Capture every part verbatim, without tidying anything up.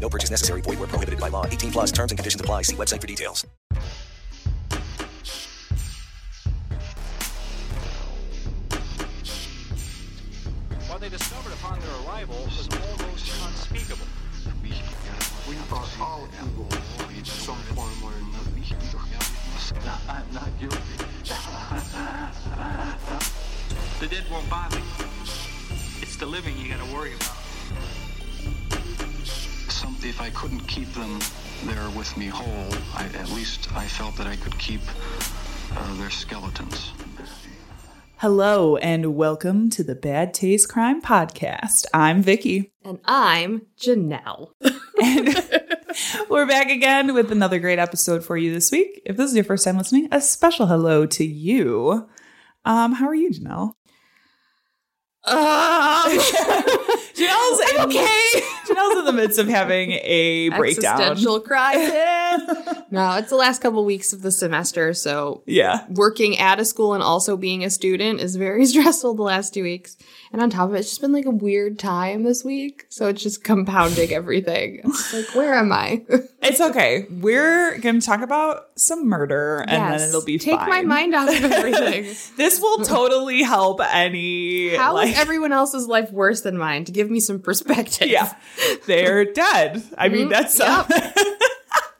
No purchase necessary. Void where prohibited by law. eighteen plus terms and conditions apply. See website for details. What they discovered upon their arrival was almost unspeakable. We are all evil in some form or another. I'm not guilty. The dead won't bother you. It's the living you gotta worry about. If I couldn't keep them there with me whole, I, at least I felt that I could keep uh, their skeletons. Hello and welcome to the Bad Taste Crime Podcast. I'm Vicky. And I'm Janelle. And we're back again with another great episode for you this week. If this is your first time listening, a special hello to you. Um, how are you, Janelle? Uh, Janelle's in, okay. Janelle's in the midst of having a breakdown. Existential crisis. No, it's the last couple of weeks of the semester, so yeah, working at a school and also being a student is very stressful the last two weeks. And on top of it, it's just been like a weird time this week, so it's just compounding everything. It's like, where am I? It's okay. We're going to talk about some murder, and yes, then it'll be Take fine. Take my mind off of everything. This will totally help any. How like, is everyone else's life worse than mine? To give me some perspective. Yeah. They're dead. I mean, mm-hmm. that's yep. something.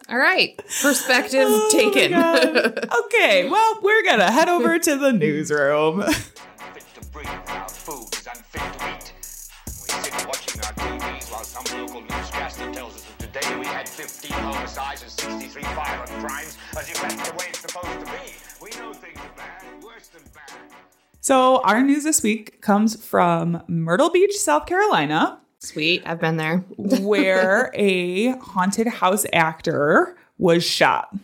All right. Perspective oh taken. Okay. Well, we're going to head over to the newsroom. Fit to breathe. Our food is unfit to eat. We sit watching our T Vs while some local newscaster tells us that today we had fifteen homicides and sixty-three violent crimes, as if that's the way it's supposed to be. We know things are bad, worse than bad. So our news this week comes from Myrtle Beach, South Carolina. Sweet. I've been there. Where a haunted house actor was shot.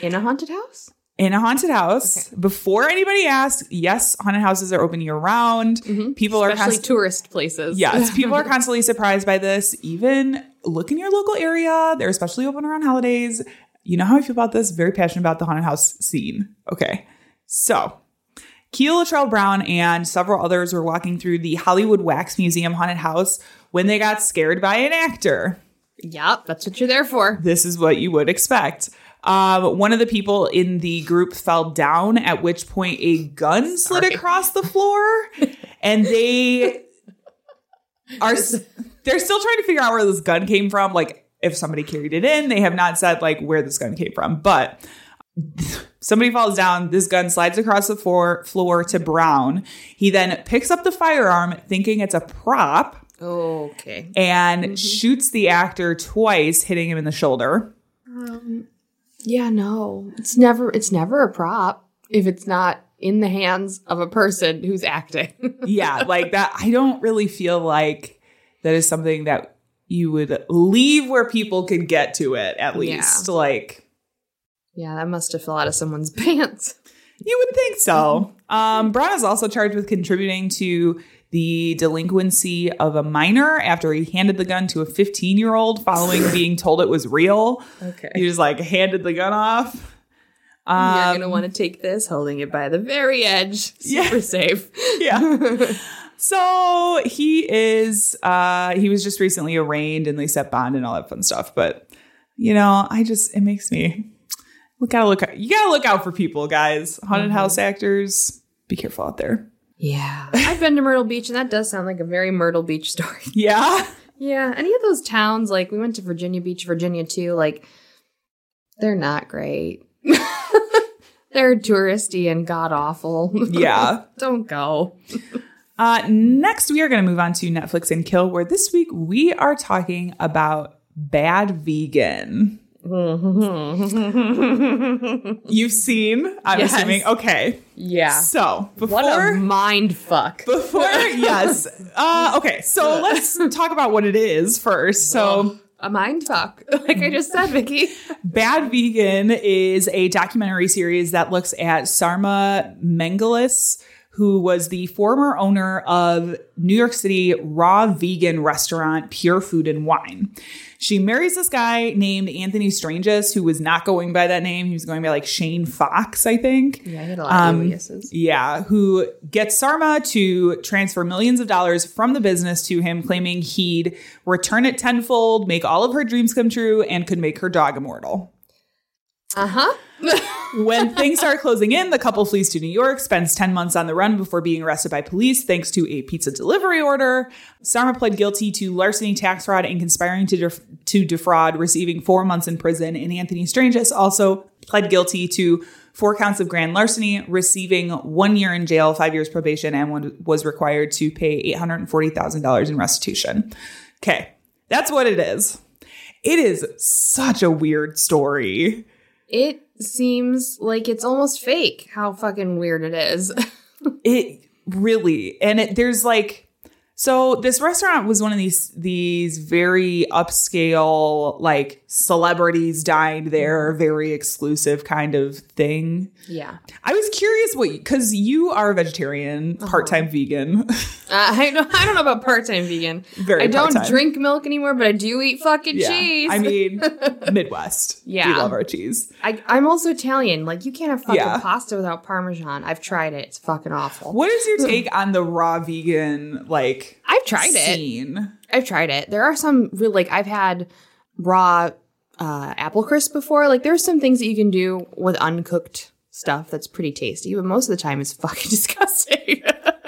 In a haunted house? In a haunted house. Okay. Before anybody asked, yes, haunted houses are open year-round. Mm-hmm. People Especially are constantly tourist places. Yes. People are constantly surprised by this. Even look in your local area. They're especially open around holidays. You know how I feel about this? Very passionate about the haunted house scene. Okay. So Keel Latrell Brown and several others were walking through the Hollywood Wax Museum haunted house when they got scared by an actor. Yep, that's what you're there for. This is what you would expect. Um, one of the people in the group fell down, at which point a gun slid Sorry. across the floor, and they are they're still trying to figure out where this gun came from. Like, if somebody carried it in, they have not said like where this gun came from, but. Somebody falls down. This gun slides across the floor, floor to Brown. He then picks up the firearm thinking it's a prop. Oh, okay. And mm-hmm. shoots the actor twice, hitting him in the shoulder. Um, yeah, no. It's never it's never a prop if it's not in the hands of a person who's acting. Yeah, like that. I don't really feel like that is something that you would leave where people could get to it, at least. Yeah. Like, yeah, that must have fell out of someone's pants. You would think so. Um, Brown is also charged with contributing to the delinquency of a minor after he handed the gun to a fifteen-year-old following being told it was real. Okay. He just like handed the gun off. Um, You're going to want to take this, holding it by the very edge. Super yeah. safe. Yeah. So he is, uh, he was just recently arraigned and they set bond and all that fun stuff. But, you know, I just, it makes me... We gotta look out. You gotta look out for people, guys. Haunted mm-hmm. house actors, be careful out there. Yeah. I've been to Myrtle Beach, and that does sound like a very Myrtle Beach story. Yeah? Yeah. Any of those towns, like, we went to Virginia Beach, Virginia, too. Like, They're not great. They're touristy and god-awful. Yeah. Don't go. uh, next, we are going to move on to Netflix and Kill, where this week we are talking about Bad Vegan. You've seen, I'm yes. assuming. Okay. Yeah. So before what a mind fuck. Before yes. Uh, okay. So let's talk about what it is first. So a mind fuck, like I just said, Vicky. Bad Vegan is a documentary series that looks at Sarma Mengeles, who was the former owner of New York City raw vegan restaurant Pure Food and Wine. She marries this guy named Anthony Strangis, who was not going by that name. He was going by like Shane Fox, I think. Yeah, he had a lot um, of aliases. Yeah, who gets Sarma to transfer millions of dollars from the business to him, claiming he'd return it tenfold, make all of her dreams come true, and could make her dog immortal. Uh-huh. When things start closing in, the couple flees to New York, spends ten months on the run before being arrested by police thanks to a pizza delivery order. Sarma pled guilty to larceny, tax fraud, and conspiring to def- to defraud, receiving four months in prison. And Anthony Strangis also pled guilty to four counts of grand larceny, receiving one year in jail, five years probation, and one was required to pay eight hundred forty thousand dollars in restitution. Okay, that's what it is. It is such a weird story. It seems like it's almost fake how fucking weird it is. It really. And it, there's like, so this restaurant was one of these, these very upscale, like celebrities dined there, very exclusive kind of thing. Yeah. I was curious what, because you are a vegetarian, uh-huh. part-time vegan. uh, I don't, I don't know about part-time vegan. Very I part-time. Don't drink milk anymore, but I do eat fucking yeah. cheese. I mean, Midwest. Yeah. We love our cheese. I, I'm also Italian. Like, you can't have fucking yeah. pasta without Parmesan. I've tried it. It's fucking awful. What is your take on the raw vegan, like, I've tried scene. it. I've tried it. There are some really, like, I've had raw uh, apple crisp before. Like, there's some things that you can do with uncooked stuff that's pretty tasty, but most of the time it's fucking disgusting.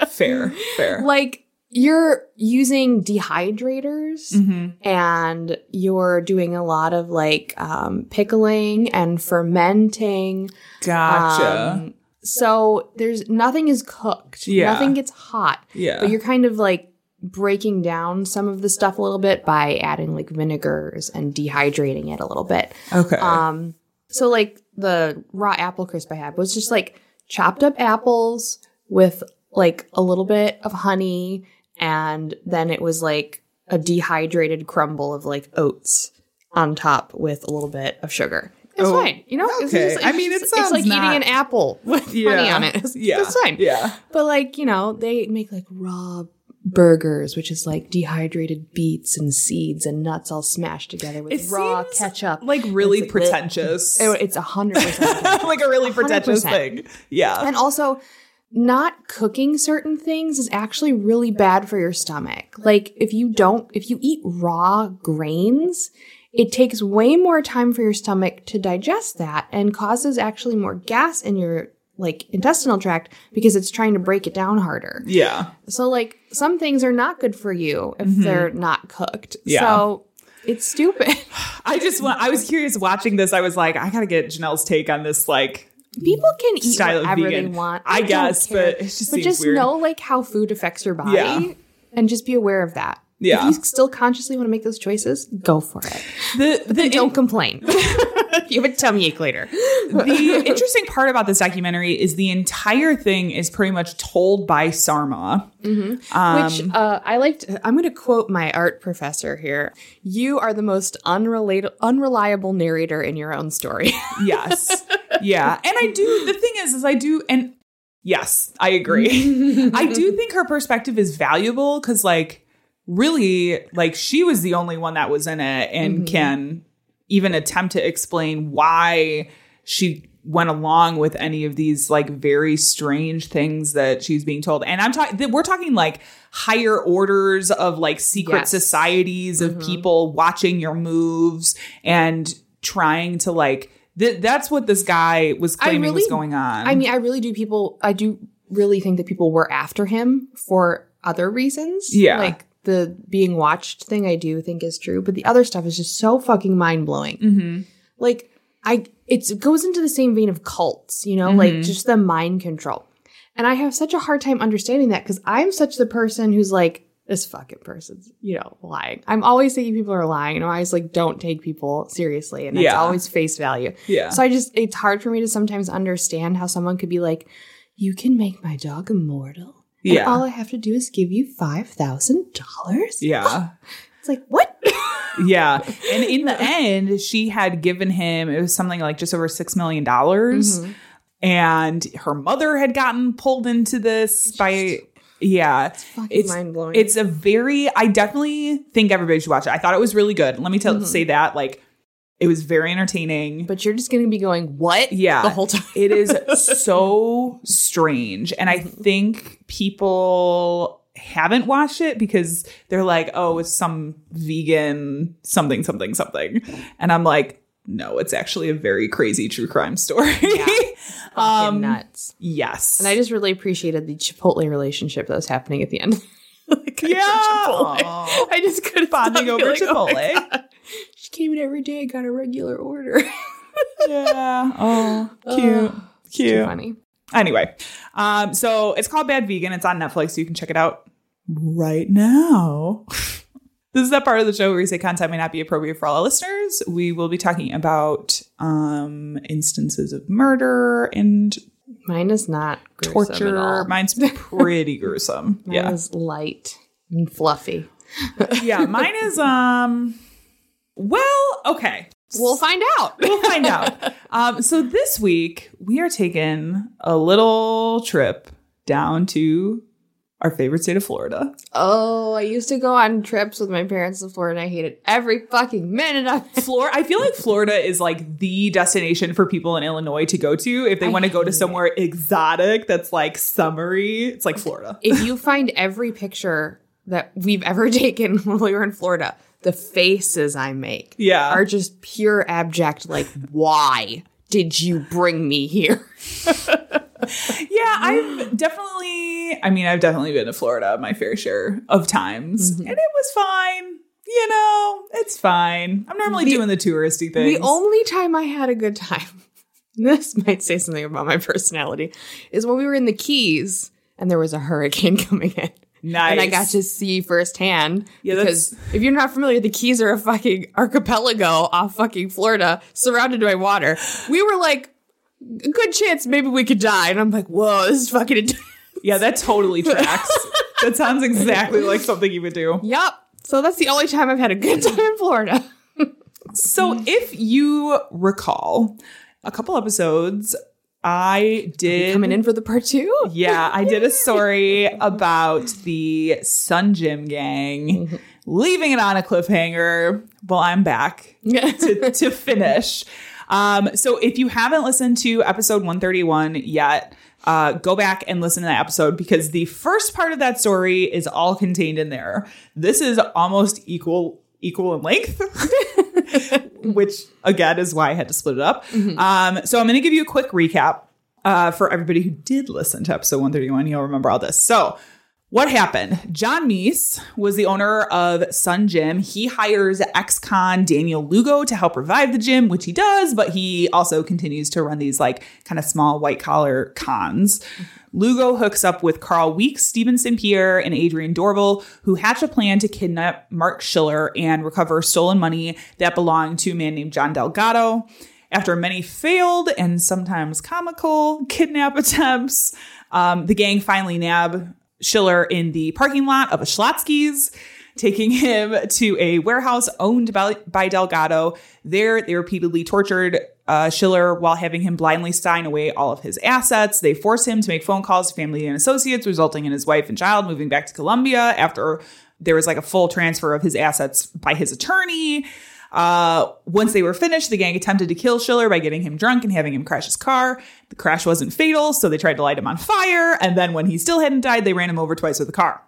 Fair, fair. Like, you're using dehydrators mm-hmm. and you're doing a lot of, like, um, pickling and fermenting. Gotcha. Um, So there's nothing is cooked. Yeah. Nothing gets hot. Yeah. But you're kind of like breaking down some of the stuff a little bit by adding like vinegars and dehydrating it a little bit. Okay. Um. So like the raw apple crisp I had was just like chopped up apples with like a little bit of honey. And then it was like a dehydrated crumble of like oats on top with a little bit of sugar. It's oh, fine. You know? Okay. It's just, it's I mean, it just, sounds It's like not... eating an apple with yeah. honey on it. It's, yeah. It's fine. Yeah. But, like, you know, they make, like, raw burgers, which is, like, dehydrated beets and seeds and nuts all smashed together with it raw seems ketchup. Like, really it's, like, pretentious. It, it's one hundred percent. Like, a really pretentious one hundred percent thing. Yeah. And also, not cooking certain things is actually really bad for your stomach. Like, if you don't – if you eat raw grains – it takes way more time for your stomach to digest that and causes actually more gas in your, like, intestinal tract because it's trying to break it down harder. Yeah. So, like, some things are not good for you if mm-hmm. they're not cooked. Yeah. So it's stupid. I just want – I was curious watching this. I was like, I got to get Janelle's take on this, like – people can eat whatever they want. I, I guess, but it just But just weird. know, like, how food affects your body yeah. and just be aware of that. Yeah. If you still consciously want to make those choices, go for it. The, the, then don't it, complain. You have a tummy ache later. The interesting part about this documentary is the entire thing is pretty much told by Sarma. Mm-hmm. Um, Which uh, I liked. I'm going to quote my art professor here. You are the most unrela- unreliable narrator in your own story. Yes. Yeah. And I do. The thing is, is I do. And yes, I agree. I do think her perspective is valuable because, like, really, like, she was the only one that was in it and mm-hmm. can even attempt to explain why she went along with any of these, like, very strange things that she's being told. And I'm talking, we're talking like higher orders of, like, secret yes. societies of mm-hmm. people watching your moves and trying to, like, th- that's what this guy was claiming really, was going on. I mean, I really do people, I do really think that people were after him for other reasons. Yeah. Like, the being watched thing I do think is true, but the other stuff is just so fucking mind blowing. Mm-hmm. Like, I it's, it goes into the same vein of cults, you know, mm-hmm. like just the mind control. And I have such a hard time understanding that because I'm such the person who's like, this fucking person's, you know, lying. I'm always thinking people are lying. And I always like, don't take people seriously. And it's yeah. always face value. Yeah. So I just, it's hard for me to sometimes understand how someone could be like, you can make my dog immortal. Yeah. And all I have to do is give you five thousand dollars. Yeah. It's like, what? Yeah. And in the end, she had given him, it was something like just over six million dollars. Mm-hmm. And her mother had gotten pulled into this it's by... Just- Yeah, it's fucking it's, mind-blowing. It's a very, I definitely think everybody should watch it. I thought it was really good. Let me tell, mm-hmm. say that, like, it was very entertaining. But you're just going to be going, what? Yeah. The whole time. It is so strange. And I think people haven't watched it because they're like, oh, it's some vegan something, something, something. And I'm like, no, it's actually a very crazy true crime story. Yeah. Um, nuts. Yes. And I just really appreciated the Chipotle relationship that was happening at the end. Like, yeah. I just couldn't bonding over like, Chipotle. Oh, she came in every day and got a regular order. Yeah. Oh, cute. Oh, cute. Too funny. Anyway. Um, so it's called Bad Vegan. It's on Netflix. So you can check it out right now. This is that part of the show where we say content may not be appropriate for all our listeners. We will be talking about um, instances of murder and mine is not gruesome torture. At all. Mine's pretty gruesome. Mine yeah. is light and fluffy. Yeah, mine is um. Well, okay, we'll find out. We'll find out. Um, so this week we are taking a little trip down to our favorite state of Florida. Oh, I used to go on trips with my parents to Florida, and I hated every fucking minute of it. Flor- I feel like Florida is like the destination for people in Illinois to go to if they want to go to somewhere it. exotic that's like summery. It's like Florida. If you find every picture that we've ever taken while we were in Florida, the faces I make yeah. are just pure abject like, why did you bring me here? Yeah, I've definitely, I mean, I've definitely been to Florida my fair share of times, mm-hmm. and it was fine. You know, it's fine. I'm normally the, doing the touristy things. The only time I had a good time, this might say something about my personality, is when we were in the Keys and there was a hurricane coming in. Nice. And I got to see firsthand. Yeah, because that's... if you're not familiar, the Keys are a fucking archipelago off fucking Florida, surrounded by water. We were like, a good chance maybe we could die. And I'm like, whoa, this is fucking intense. Yeah, that totally tracks. That sounds exactly like something you would do. Yep. So that's the only time I've had a good time in Florida. So if you recall, a couple episodes, I did... coming in for the part two? Yeah, I did a story about the Sun Gym gang, mm-hmm. leaving it on a cliffhanger. Well, I'm back to, to finish. Um, so if you haven't listened to episode one thirty-one yet, uh, go back and listen to that episode because the first part of that story is all contained in there. This is almost equal, equal in length, which again is why I had to split it up. Mm-hmm. Um, so I'm going to give you a quick recap, uh, for everybody who did listen to episode one thirty-one. You'll remember all this. So what happened? John Mese was the owner of Sun Gym. He hires ex-con Daniel Lugo to help revive the gym, which he does, but he also continues to run these like kind of small white-collar cons. Lugo hooks up with Carl Weeks, Stevenson Pierre, and Adrian Doorbal, who hatch a plan to kidnap Marc Schiller and recover stolen money that belonged to a man named John Delgado. After many failed and sometimes comical kidnap attempts, um, the gang finally nab Schiller in the parking lot of a Schlotzky's, taking him to a warehouse owned by, by Delgado. There, they repeatedly tortured uh, Schiller while having him blindly sign away all of his assets. They forced him to make phone calls to family and associates, resulting in his wife and child moving back to Colombia after there was like a full transfer of his assets by his attorney. Uh, once they were finished, the gang attempted to kill Schiller by getting him drunk and having him crash his car. The crash wasn't fatal, so they tried to light him on fire. And then when he still hadn't died, they ran him over twice with a car.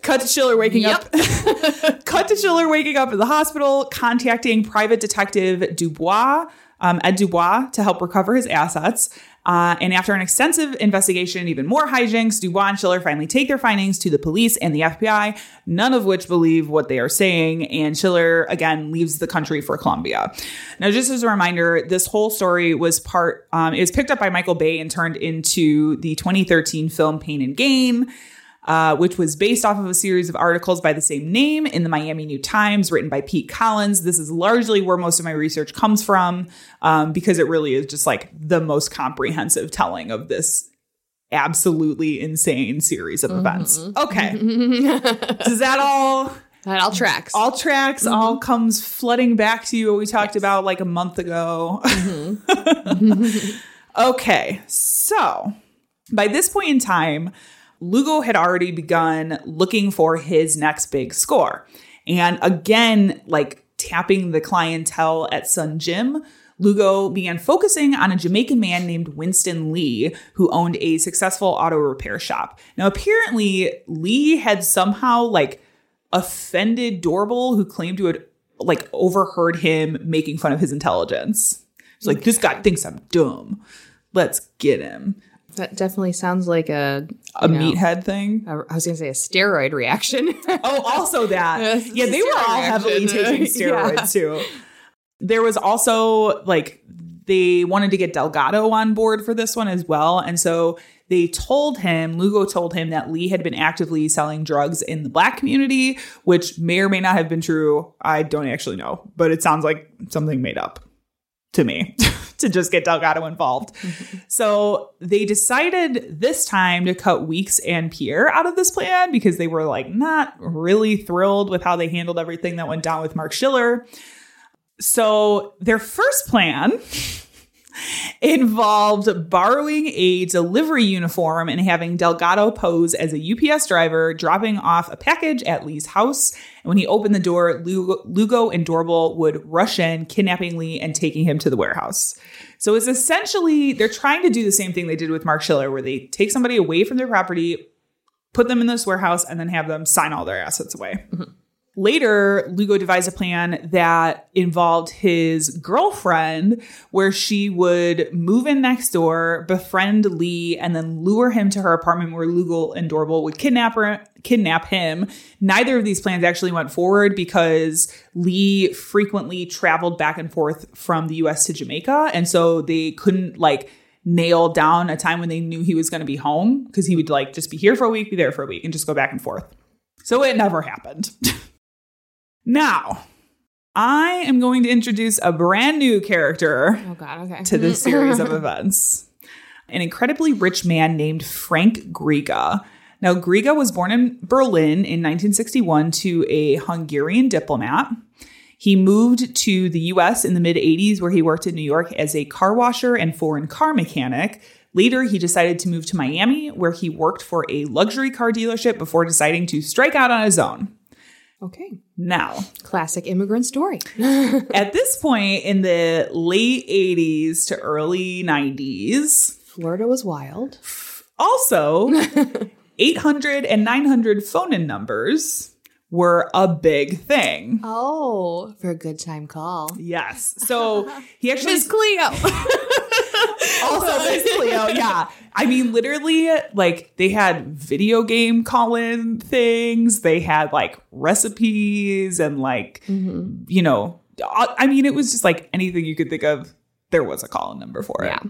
Cut to Schiller waking yep. up. Cut to Schiller waking up in the hospital, contacting private detective Dubois, um, Ed Dubois to help recover his assets. Uh, and after an extensive investigation and even more hijinks, Dubois and Schiller finally take their findings to the police and the F B I, none of which believe what they are saying. And Schiller, again, leaves the country for Colombia. Now, just as a reminder, this whole story was part, um, it was picked up by Michael Bay and turned into the twenty thirteen film Pain and Gain, Uh, which was based off of a series of articles by the same name in the Miami New Times, written by Pete Collins. This is largely where most of my research comes from, um, because it really is just like the most comprehensive telling of this absolutely insane series of mm-hmm. events. Okay. Does that all... That all tracks. All tracks, mm-hmm. all comes flooding back to you what we talked yes. about like a month ago. Mm-hmm. Okay. So by this point in time, Lugo had already begun looking for his next big score. And again, like tapping the clientele at Sun Gym, Lugo began focusing on a Jamaican man named Winston Lee, who owned a successful auto repair shop. Now, apparently, Lee had somehow like offended Doorbal, who claimed to have like overheard him making fun of his intelligence. It's like, this guy thinks I'm dumb. Let's get him. That definitely sounds like a a know, meathead thing. A, I was going to say a steroid reaction. Oh, also that. Yeah, they were all heavily taking steroids yeah. too. There was also like they wanted to get Delgado on board for this one as well. And so they told him, Lugo told him that Lee had been actively selling drugs in the black community, which may or may not have been true. I don't actually know, but it sounds like something made up to me. To just get Delgado involved. Mm-hmm. So they decided this time to cut Weeks and Pierre out of this plan because they were like not really thrilled with how they handled everything that went down with Marc Schiller. So their first plan involved borrowing a delivery uniform and having Delgado pose as a U P S driver, dropping off a package at Lee's house. And when he opened the door, Lugo, Lugo and Doorbal would rush in, kidnapping Lee and taking him to the warehouse. So it's essentially, they're trying to do the same thing they did with Marc Schiller, where they take somebody away from their property, put them in this warehouse, and then have them sign all their assets away. Mm-hmm. Later, Lugo devised a plan that involved his girlfriend, where she would move in next door, befriend Lee, and then lure him to her apartment where Lugo and Doorbal would kidnap her, kidnap him. Neither of these plans actually went forward because Lee frequently traveled back and forth from the U S to Jamaica. And so they couldn't like nail down a time when they knew he was going to be home, because he would like just be here for a week, be there for a week, and just go back and forth. So it never happened. Now, I am going to introduce a brand new character oh God, okay. to this series of events. An incredibly rich man named Frank Griga. Now, Griga was born in Berlin in nineteen sixty-one to a Hungarian diplomat. He moved to the U S in the mid-eighties, where he worked in New York as a car washer and foreign car mechanic. Later, he decided to move to Miami, where he worked for a luxury car dealership before deciding to strike out on his own. Okay. Now, classic immigrant story. At this point in the late eighties to early nineties, Florida was wild. Also, eight hundred and nine hundred phone-in numbers were a big thing. Oh, for a good time call. Yes. So he actually... Miss Cleo. Also, Miss Cleo, yeah. I mean, literally, like, they had video game call-in things. They had, like, recipes and, like, mm-hmm. you know... I mean, it was just, like, anything you could think of. There was a call-in number for it. Yeah.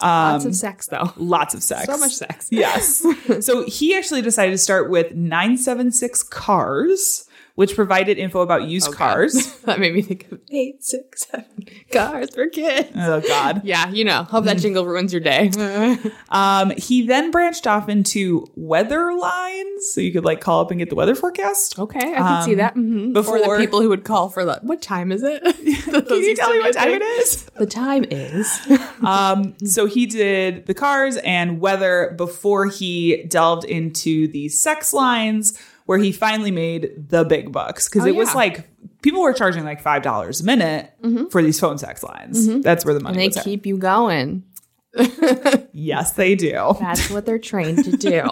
Um, lots of sex, though. Lots of sex. So much sex. Yes. So he actually decided to start with nine seven six Cars, which provided info about used okay. cars. That made me think of eight six seven Cars for Kids. Oh, God. Yeah, you know. Hope that jingle ruins your day. um, he then branched off into weather lines. So you could, like, call up and get the weather forecast. Okay, I can um, see that. Mm-hmm. Before or the people who would call for the, what time is it? Can you tell me what time it is? The time is. um, so he did the cars and weather before he delved into the sex lines, where he finally made the big bucks. Because oh, it yeah. was like, people were charging like five dollars a minute mm-hmm. for these phone sex lines. Mm-hmm. That's where the money and they was keep at. You going. Yes, they do. That's what they're trained to do.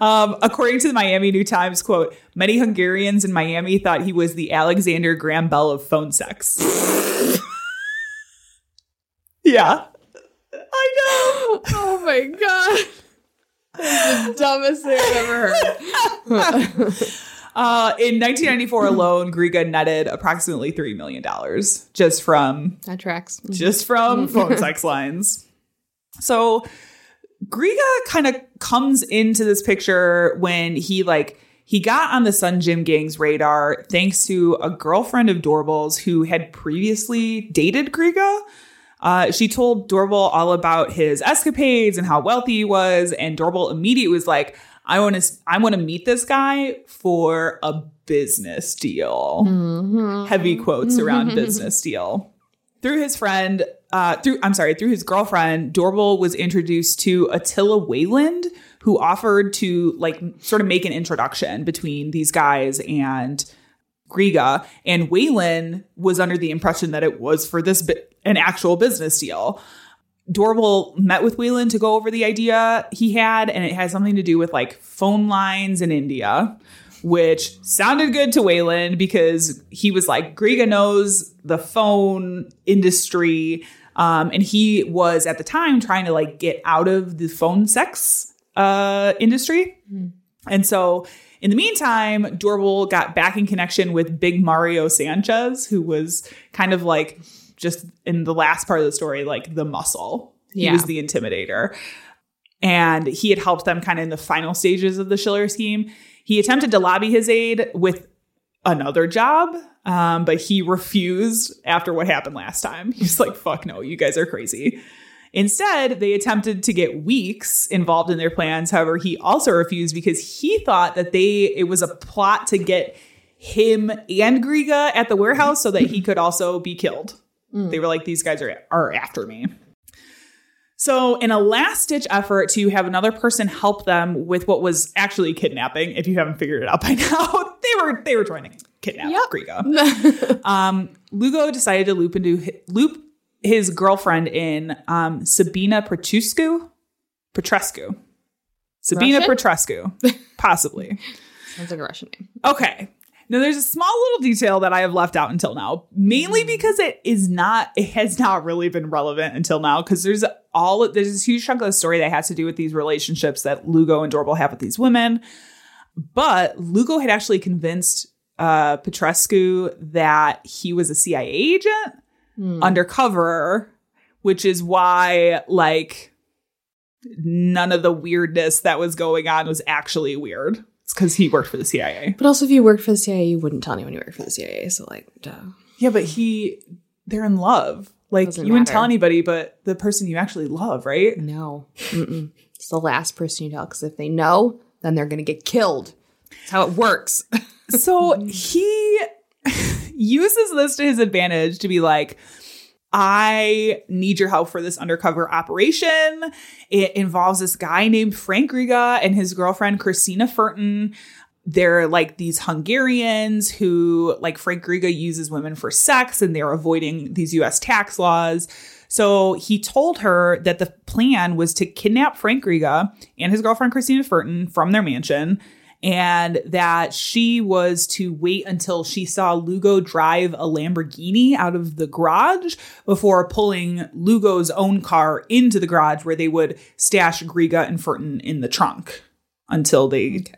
um, according to the Miami New Times, quote, many Hungarians in Miami thought he was the Alexander Graham Bell of phone sex. Yeah. I know. Oh, my God. That's the dumbest thing I've ever heard. uh, in nineteen ninety-four alone, Griga netted approximately three million dollars just from... That tracks. Just from phone sex lines. So Griga kind of comes into this picture when he, like... He got on the Sun Gym gang's radar thanks to a girlfriend of Doorbal's who had previously dated Griga. Uh, she told Doorbal all about his escapades and how wealthy he was. And Doorbal immediately was like, I want to I want to meet this guy for a business deal. Mm-hmm. Heavy quotes around business deal. Through his friend, uh, through I'm sorry, through his girlfriend, Doorbal was introduced to Attila Weiland, who offered to like sort of make an introduction between these guys and Griga. And Weiland was under the impression that it was for this bi- an actual business deal. Doorbal met with Weiland to go over the idea he had, and it had something to do with like phone lines in India, which sounded good to Weiland because he was like, Griga knows the phone industry. Um, and he was at the time trying to like get out of the phone sex uh industry. Mm. And so in the meantime, Doorbal got back in connection with Big Mario Sanchez, who was kind of like just in the last part of the story, like the muscle. Yeah. He was the intimidator. And he had helped them kind of in the final stages of the Schiller scheme. He attempted to lobby his aid with another job, um, but he refused after what happened last time. He was like, fuck no, you guys are crazy. Instead, they attempted to get Weeks involved in their plans. However, he also refused because he thought that they it was a plot to get him and Griga at the warehouse so that he could also be killed. Mm. They were like, these guys are, are after me. So in a last-ditch effort to have another person help them with what was actually kidnapping, if you haven't figured it out by now, they were they were trying to kidnap yep. Griga. um, Lugo decided to loop into loop. his girlfriend in um, Sabina Petrescu, Petrescu, Sabina Petrescu, possibly. Sounds like a Russian name. Okay. Now there's a small little detail that I have left out until now, mainly because it is not, it has not really been relevant until now. Cause there's all, there's this huge chunk of the story that has to do with these relationships that Lugo and Doorbal have with these women. But Lugo had actually convinced uh, Petrescu that he was a C I A agent. Mm. Undercover, which is why like none of the weirdness that was going on was actually weird. It's because he worked for the C I A. But also, if you worked for the C I A, you wouldn't tell anyone you worked for the C I A. So like, duh. Yeah, but he, they're in love. Like Doesn't you matter. Wouldn't tell anybody, but the person you actually love, right? No, Mm-mm. It's the last person you tell because if they know, then they're gonna get killed. That's how it works. So he. uses this to his advantage to be like, I need your help for this undercover operation. It involves this guy named Frank Griga and his girlfriend, Krisztina Furton. They're like these Hungarians who, like Frank Griga uses women for sex and they're avoiding these U S tax laws. So he told her that the plan was to kidnap Frank Griga and his girlfriend, Krisztina Furton, from their mansion. And that she was to wait until she saw Lugo drive a Lamborghini out of the garage before pulling Lugo's own car into the garage where they would stash Griga and Furton in the trunk until they okay.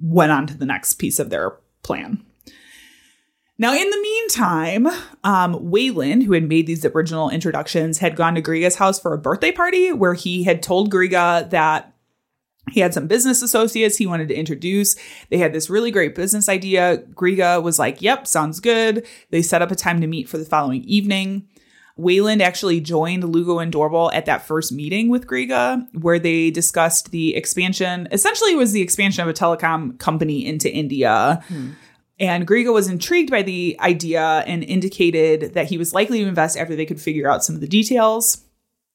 went on to the next piece of their plan. Now, in the meantime, um, Weiland, who had made these original introductions, had gone to Griga's house for a birthday party where he had told Griga that he had some business associates he wanted to introduce. They had this really great business idea. Griga was like, yep, sounds good. They set up a time to meet for the following evening. Weiland actually joined Lugo and Doorbal at that first meeting with Griga, where they discussed the expansion. Essentially, it was the expansion of a telecom company into India. Hmm. And Griga was intrigued by the idea and indicated that he was likely to invest after they could figure out some of the details.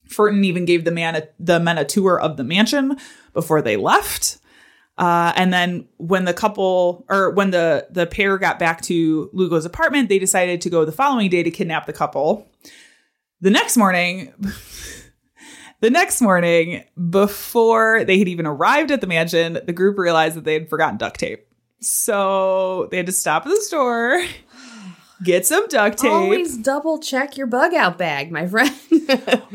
Furton even gave the man a, the men a tour of the mansion before they left. Uh, and then when the couple or when the, the pair got back to Lugo's apartment, they decided to go the following day to kidnap the couple. The next morning, the next morning, before they had even arrived at the mansion, the group realized that they had forgotten duct tape. So they had to stop at the store, Get some duct tape. Always double check your bug out bag, my friend.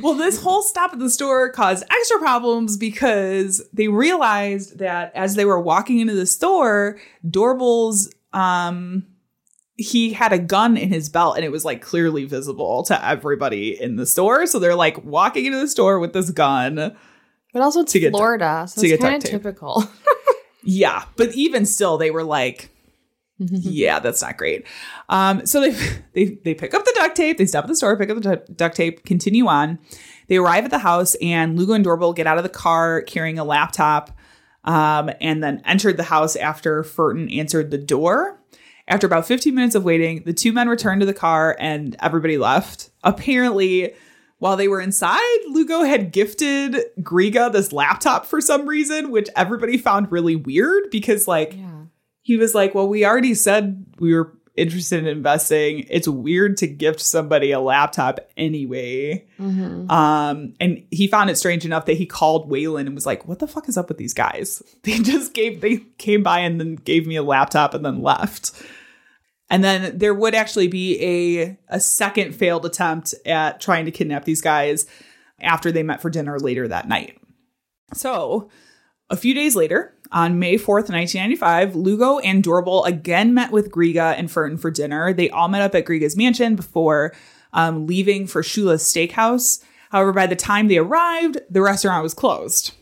Well, this whole stop at the store caused extra problems because they realized that as they were walking into the store, Doorbal's, um, he had a gun in his belt and it was like clearly visible to everybody in the store. So they're like walking into the store with this gun. But also it's Florida, du- so it's kind of typical. Yeah. But even still, they were like, yeah, that's not great. Um, so they, they they pick up the duct tape. They stop at the store, pick up the du- duct tape, continue on. They arrive at the house and Lugo and Doorbal get out of the car carrying a laptop um, and then entered the house after Furton answered the door. After about fifteen minutes of waiting, the two men returned to the car and everybody left. Apparently, while they were inside, Lugo had gifted Griga this laptop for some reason, which everybody found really weird because, like, yeah. he was like, well, we already said we were interested in investing. It's weird to gift somebody a laptop anyway. Mm-hmm. Um, and he found it strange enough that he called Weiland and was like, what the fuck is up with these guys? They just gave, they came by and then gave me a laptop and then left. And then there would actually be a, a second failed attempt at trying to kidnap these guys after they met for dinner later that night. So a few days later, on May fourth, nineteen ninety-five, Lugo and Doorbal again met with Griga and Furton for dinner. They all met up at Griga's mansion before um, leaving for Shula's Steakhouse. However, by the time they arrived, the restaurant was closed.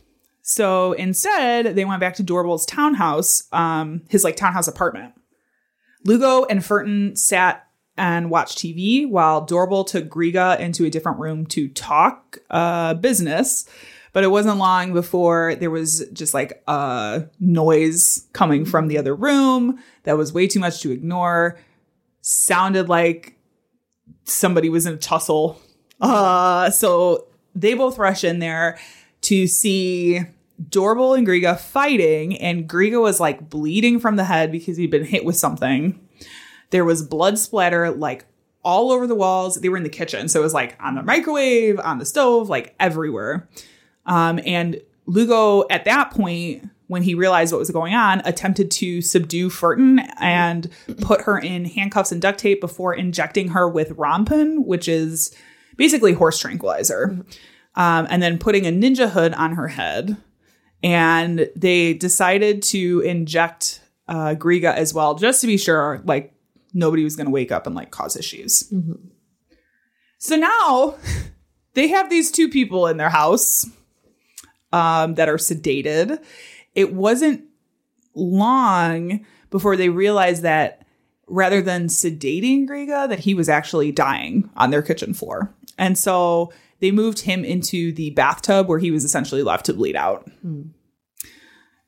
So instead, they went back to Doorbal's townhouse, um, his like townhouse apartment. Lugo and Furton sat and watched T V while Doorbal took Griga into a different room to talk uh, business. But it wasn't long before there was just like a uh, noise coming from the other room that was way too much to ignore. Sounded like somebody was in a tussle. Uh, so they both rush in there to see Doorbal and Griga fighting, and Griga was like bleeding from the head because he'd been hit with something. There was blood splatter like all over the walls. They were in the kitchen, so it was like on the microwave, on the stove, like everywhere. Um, and Lugo at that point, when he realized what was going on, attempted to subdue Furton and put her in handcuffs and duct tape before injecting her with rompin, which is basically horse tranquilizer, um, and then putting a ninja hood on her head. And they decided to inject uh, Griga as well, just to be sure, like, nobody was going to wake up and, like, cause issues. Mm-hmm. So now they have these two people in their house um, that are sedated. It wasn't long before they realized that rather than sedating Griga, that he was actually dying on their kitchen floor. And so they moved him into the bathtub where he was essentially left to bleed out. Mm.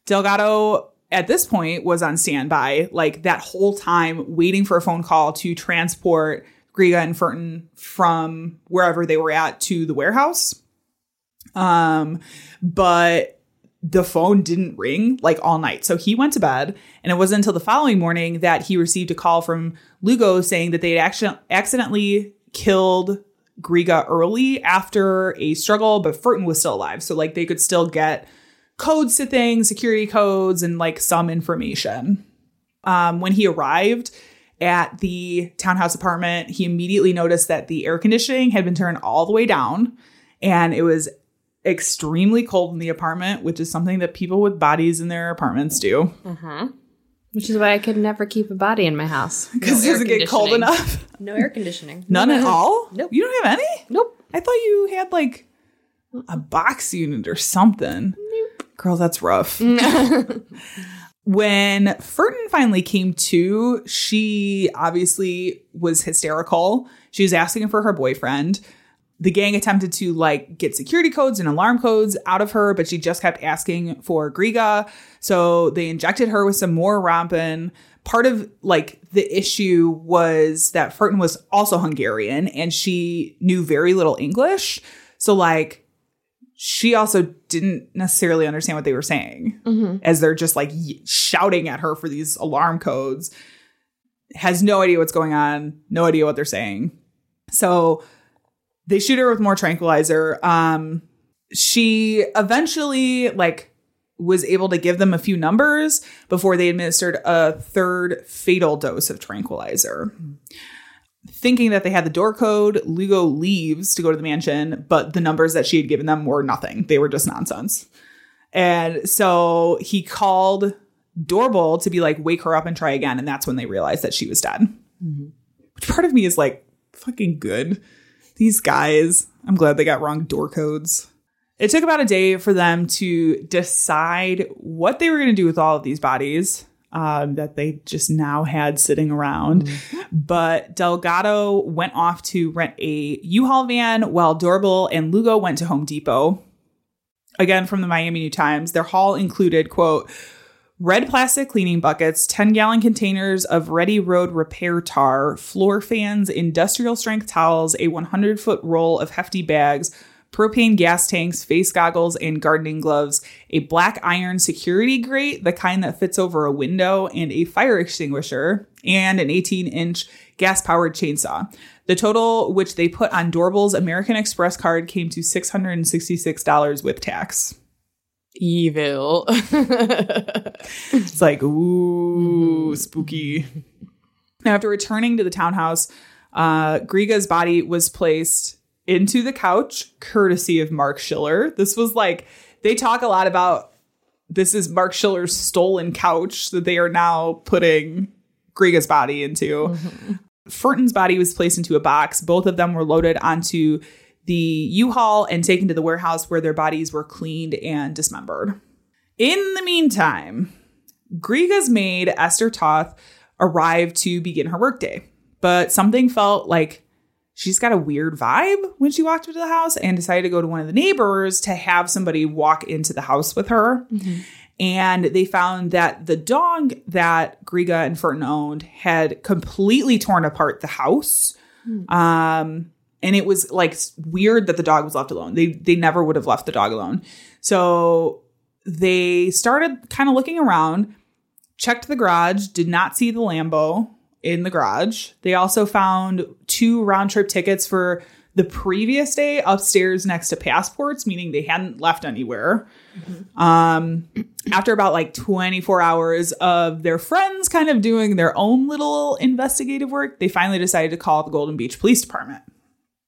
Delgado, at this point, was on standby, like that whole time, waiting for a phone call to transport Griga and Furton from wherever they were at to the warehouse. Um, but the phone didn't ring like all night. So he went to bed, and it wasn't until the following morning that he received a call from Lugo saying that they had acc- accidentally killed Griga early after a struggle, but Furton was still alive. So like they could still get codes to things, security codes, and like some information. Um, when he arrived at the townhouse apartment, he immediately noticed that the air conditioning had been turned all the way down and it was extremely cold in the apartment, which is something that people with bodies in their apartments do. Uh-huh. Which is why I could never keep a body in my house. Because no it doesn't get cold enough. No air conditioning. None at all? Nope. You don't have any? Nope. I thought you had like a box unit or something. Nope. Girl, that's rough. When Furton finally came to, she obviously was hysterical. She was asking for her boyfriend. The gang attempted to like get security codes and alarm codes out of her, but she just kept asking for Griga. So they injected her with some more rompin. Part of like the issue was that Furton was also Hungarian and she knew very little English. So like she also didn't necessarily understand what they were saying, mm-hmm. as they're just like y- shouting at her for these alarm codes. Has no idea what's going on. No idea what they're saying. So they shoot her with more tranquilizer. Um, she eventually like was able to give them a few numbers before they administered a third fatal dose of tranquilizer. Thinking that they had the door code, Lugo leaves to go to the mansion, but the numbers that she had given them were nothing. They were just nonsense. And so he called Doorbal to be like, wake her up and try again. And that's when they realized that she was dead. Mm-hmm. Which part of me is like, fucking good. These guys, I'm glad they got wrong door codes. It took about a day for them to decide what they were going to do with all of these bodies um, that they just now had sitting around. Mm-hmm. But Delgado went off to rent a U-Haul van while Doorbal and Lugo went to Home Depot. Again, from the Miami New Times, their haul included, quote, red plastic cleaning buckets, ten-gallon containers of Ready Road repair tar, floor fans, industrial-strength towels, a one hundred foot roll of hefty bags, propane gas tanks, face goggles, and gardening gloves, a black iron security grate, the kind that fits over a window, and a fire extinguisher, and an eighteen inch gas-powered chainsaw. The total, which they put on Doorbal's American Express card, came to six hundred sixty-six dollars with tax. Evil. It's like, ooh, spooky. Now, after returning to the townhouse, uh, Griga's body was placed into the couch, courtesy of Marc Schiller. This was like, they talk a lot about this is Marc Schiller's stolen couch that they are now putting Griga's body into. Mm-hmm. Furton's body was placed into a box. Both of them were loaded onto the U-Haul and taken to the warehouse where their bodies were cleaned and dismembered. In the meantime, Griga's maid, Esther Toth, arrived to begin her workday. But something felt like she's got a weird vibe when she walked into the house and decided to go to one of the neighbors to have somebody walk into the house with her. Mm-hmm. And they found that the dog that Griga and Furton owned had completely torn apart the house. Mm-hmm. Um... And it was like weird that the dog was left alone. They they never would have left the dog alone. So they started kind of looking around, checked the garage, did not see the Lambo in the garage. They also found two round trip tickets for the previous day upstairs next to passports, meaning they hadn't left anywhere. Mm-hmm. Um, after about like twenty-four hours of their friends kind of doing their own little investigative work, they finally decided to call the Golden Beach Police Department.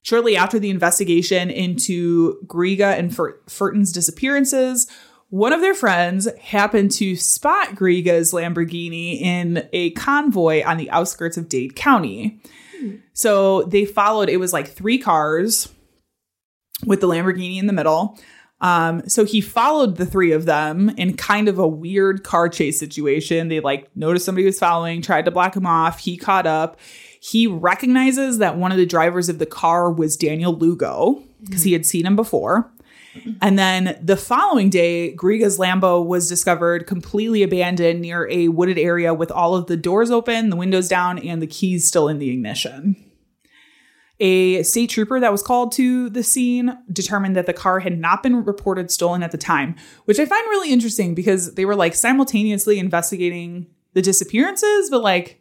Shortly after the investigation into Griga and Furt- Furton's disappearances, one of their friends happened to spot Griga's Lamborghini in a convoy on the outskirts of Dade County. Hmm. So they followed, it was like three cars with the Lamborghini in the middle. Um, so he followed the three of them in kind of a weird car chase situation. They like noticed somebody was following, tried to block him off. He caught up. He recognizes that one of the drivers of the car was Daniel Lugo because he had seen him before. And then the following day, Griga's Lambo was discovered completely abandoned near a wooded area with all of the doors open, the windows down, and the keys still in the ignition. A state trooper that was called to the scene determined that the car had not been reported stolen at the time, which I find really interesting because they were like simultaneously investigating the disappearances, but like,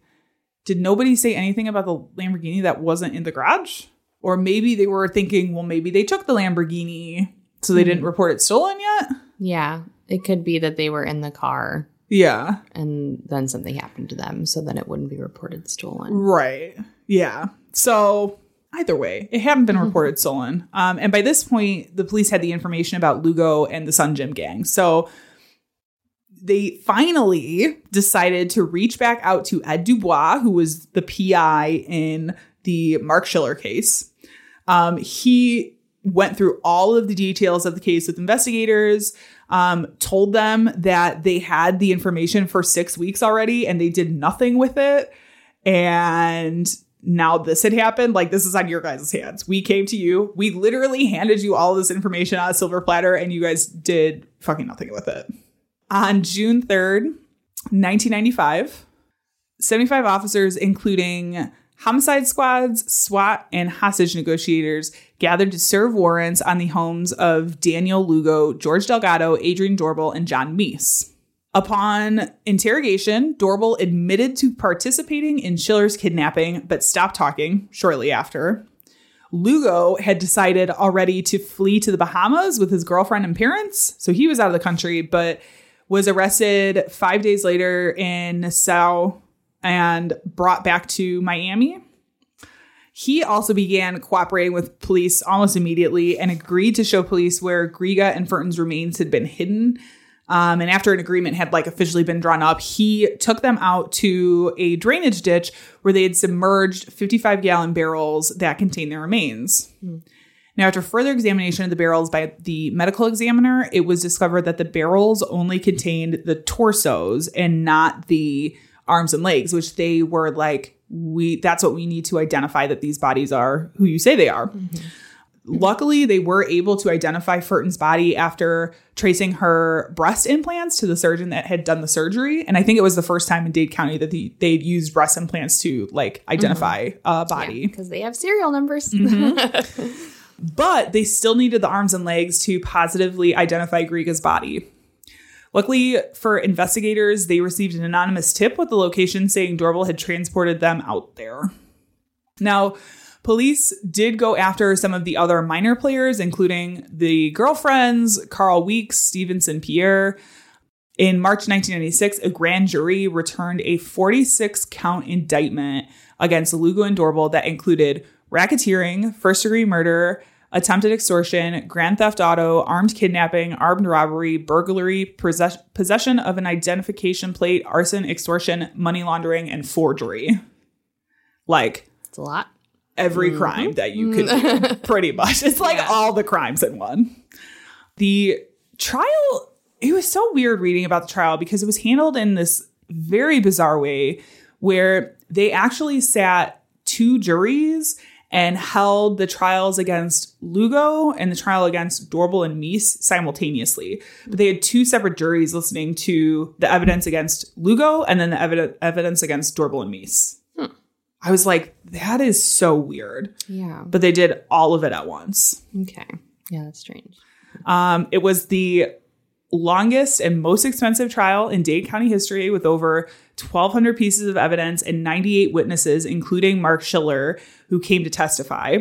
did nobody say anything about the Lamborghini that wasn't in the garage? Or maybe they were thinking, well, maybe they took the Lamborghini, so they mm. didn't report it stolen yet? Yeah, it could be that they were in the car. Yeah. And then something happened to them, so then it wouldn't be reported stolen. Right. Yeah. So either way, it hadn't been mm-hmm. reported stolen. Um, and by this point, the police had the information about Lugo and the Sun Gym gang. So they finally decided to reach back out to Ed Dubois, who was the P I in the Marc Schiller case. Um, he went through all of the details of the case with investigators, um, told them that they had the information for six weeks already and they did nothing with it. And now this had happened. Like, this is on your guys' hands. We came to you. We literally handed you all this information on a silver platter and you guys did fucking nothing with it. On June third, nineteen ninety-five, seventy-five officers, including homicide squads, SWAT, and hostage negotiators, gathered to serve warrants on the homes of Daniel Lugo, George Delgado, Adrian Doorbal, and John Mese. Upon interrogation, Doorbal admitted to participating in Schiller's kidnapping, but stopped talking shortly after. Lugo had decided already to flee to the Bahamas with his girlfriend and parents, so he was out of the country, but was arrested five days later in Nassau and brought back to Miami. He also began cooperating with police almost immediately and agreed to show police where Griga and Furton's remains had been hidden. Um, and after an agreement had like officially been drawn up, he took them out to a drainage ditch where they had submerged fifty-five gallon barrels that contained their remains. Mm. Now, after further examination of the barrels by the medical examiner, it was discovered that the barrels only contained the torsos and not the arms and legs, which they were like, we that's what we need to identify that these bodies are who you say they are. Mm-hmm. Luckily, they were able to identify Furton's body after tracing her breast implants to the surgeon that had done the surgery. And I think it was the first time in Dade County that the, they'd used breast implants to, like, identify mm-hmm. a body. Because yeah, they have serial numbers. Mm-hmm. But they still needed the arms and legs to positively identify Griga's body. Luckily for investigators, they received an anonymous tip with the location saying Doorbal had transported them out there. Now, police did go after some of the other minor players, including the girlfriends, Carl Weeks, Stevenson Pierre. In March nineteen ninety-six, a grand jury returned a forty-six count indictment against Lugo and Doorbal that included racketeering, first-degree murder, attempted extortion, grand theft auto, armed kidnapping, armed robbery, burglary, possess- possession of an identification plate, arson, extortion, money laundering, and forgery. Like, it's a lot. Every mm-hmm. crime that you could do, pretty much. It's like yeah. all the crimes in one. The trial, it was so weird reading about the trial because it was handled in this very bizarre way where they actually sat two juries and held the trials against Lugo and the trial against Doorbal and Mese simultaneously. But they had two separate juries listening to the evidence against Lugo and then the ev- evidence against Doorbal and Mese. Hmm. I was like, that is so weird. Yeah. But they did all of it at once. Okay. Yeah, that's strange. Um, it was the longest and most expensive trial in Dade County history with over twelve hundred pieces of evidence and ninety-eight witnesses, including Marc Schiller, who came to testify.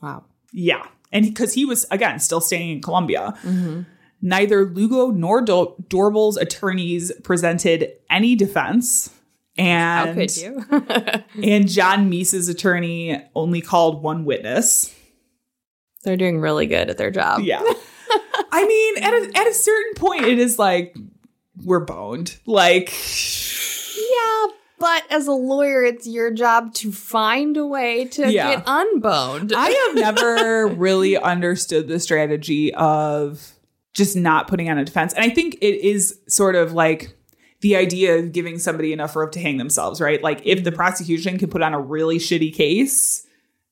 Wow. Yeah. And because he, he was, again, still staying in Colombia. Mm-hmm. Neither Lugo nor Do- Doorbal's attorneys presented any defense. And, how could you? And John Mese's attorney only called one witness. They're doing really good at their job. Yeah. I mean, at a, at a certain point, it is like, we're boned. Like... Yeah, but as a lawyer, it's your job to find a way to yeah. get unboned. I have never really understood the strategy of just not putting on a defense. And I think it is sort of like the idea of giving somebody enough rope to hang themselves, right? Like if the prosecution can put on a really shitty case,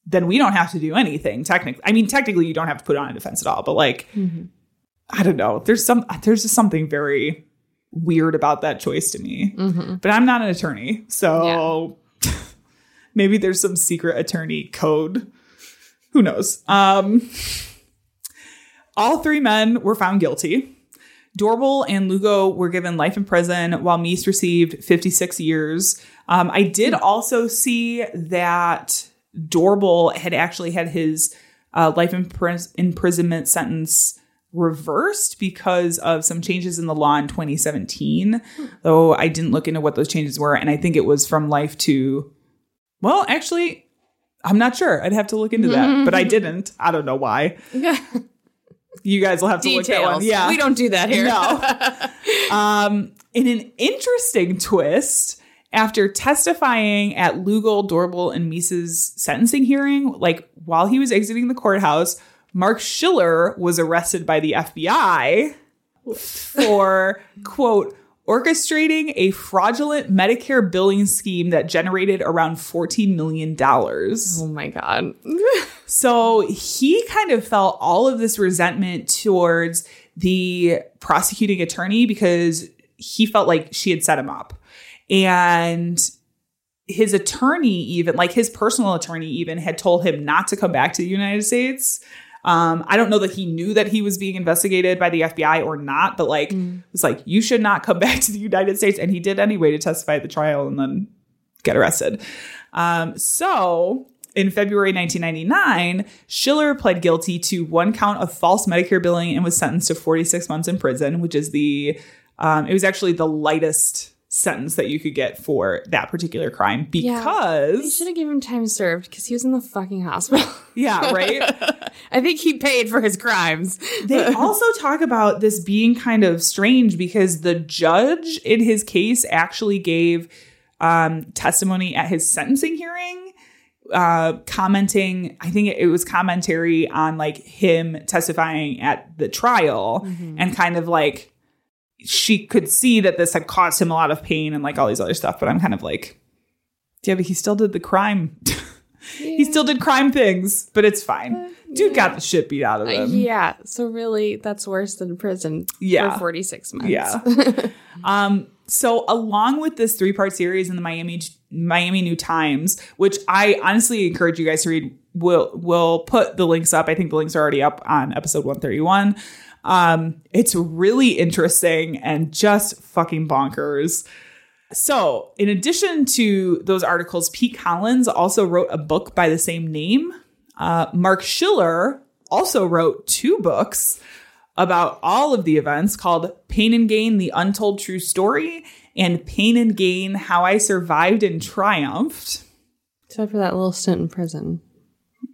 then we don't have to do anything technically. I mean, technically, you don't have to put on a defense at all. But like, mm-hmm. I don't know. There's some there's just something very... weird about that choice to me, mm-hmm. but I'm not an attorney, so yeah. maybe there's some secret attorney code. Who knows? Um, all three men were found guilty. Doorbal and Lugo were given life in prison, while Mese received fifty-six years. Um, I did also see that Doorbal had actually had his uh, life impris- imprisonment sentence reversed because of some changes in the law in twenty seventeen, though I didn't look into what those changes were. And I think it was from life to, well, actually, I'm not sure. I'd have to look into that, but I didn't. I don't know why. You guys will have to Details. Look that one. Yeah. We don't do that here. No. Um, in an interesting twist, after testifying at Lugo, Doorbal, and Mese's sentencing hearing, like while he was exiting the courthouse, Marc Schiller was arrested by the F B I for, quote, orchestrating a fraudulent Medicare billing scheme that generated around fourteen million dollars. Oh, my God. So he kind of felt all of this resentment towards the prosecuting attorney because he felt like she had set him up. And his attorney even, like his personal attorney even, had told him not to come back to the United States. Um, I don't know that he knew that he was being investigated by the F B I or not, but like, mm. it's like, you should not come back to the United States. And he did anyway to testify at the trial and then get arrested. Um, so in February nineteen ninety-nine, Schiller pled guilty to one count of false Medicare billing and was sentenced to forty-six months in prison, which is the, um, it was actually the lightest sentence that you could get for that particular crime, because yeah, they should have given him time served because he was in the fucking hospital. Yeah, right. I think he paid for his crimes. They also talk about this being kind of strange because the judge in his case actually gave um, testimony at his sentencing hearing, uh, commenting. I think it was commentary on like him testifying at the trial, mm-hmm. and kind of like, she could see that this had caused him a lot of pain and like all these other stuff. But I'm kind of like, yeah, but he still did the crime. Yeah. He still did crime things, but it's fine. Uh, Dude yeah. got the shit beat out of him. Uh, yeah. So really that's worse than prison yeah. for forty-six months. Yeah. um, so along with this three part series in the Miami, Miami New Times, which I honestly encourage you guys to read, we'll, we'll put the links up. I think the links are already up on episode one thirty-one. Um, it's really interesting and just fucking bonkers. So in addition to those articles, Pete Collins also wrote a book by the same name. Uh, Marc Schiller also wrote two books about all of the events called Pain and Gain, The Untold True Story, and Pain and Gain, How I Survived and Triumphed. Except for that little stint in prison.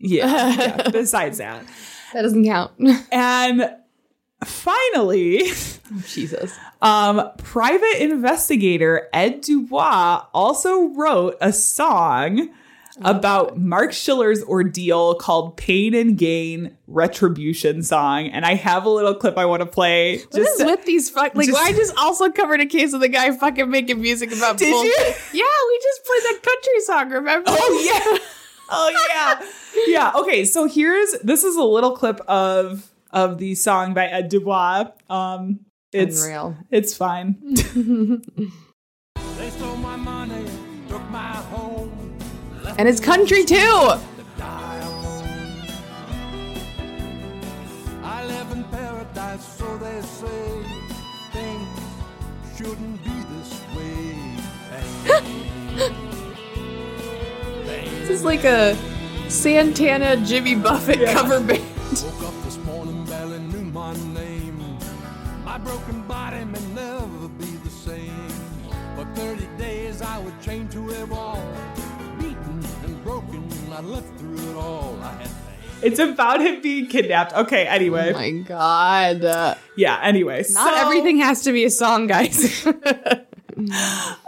Yeah. yeah besides that. That doesn't count. And... Finally, oh, Jesus, um, private investigator Ed Dubois also wrote a song oh, about God. Marc Schiller's ordeal called Pain and Gain Retribution Song. And I have a little clip I want to play. What just is to, with these fuck? Like, just, I just also covered a case of the guy fucking making music about Did bull- you? Yeah, we just played that country song, remember? Oh, yeah. Oh, yeah. Yeah. Okay, so here's this is a little clip of. Of the song by Ed Dubois. Um, it's Unreal. It's fine. They stole my money, took my home, and it's country too. I live in paradise, so they say. Things shouldn't be this way. This is like a Santana Jimmy Buffett yeah. cover band. Woke up this morning, barely knew my name. My broken body may never be the same. For thirty days I was chained to a wall, beaten and broken. I lived through it all. I had It's about him being kidnapped. Okay, anyway. Oh my God. Uh, yeah, anyway. Not so, everything has to be a song, guys.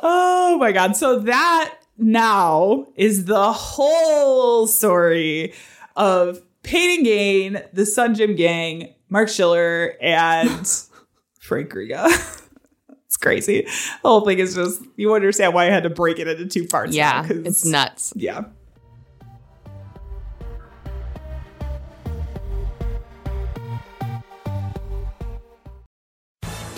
Oh my God. So that now is the whole story of Pain and Gain, the Sun Gym Gang, Marc Schiller, and Frank Griga. It's crazy. The whole thing is just, you understand why I had to break it into two parts. Yeah, now, it's nuts. Yeah.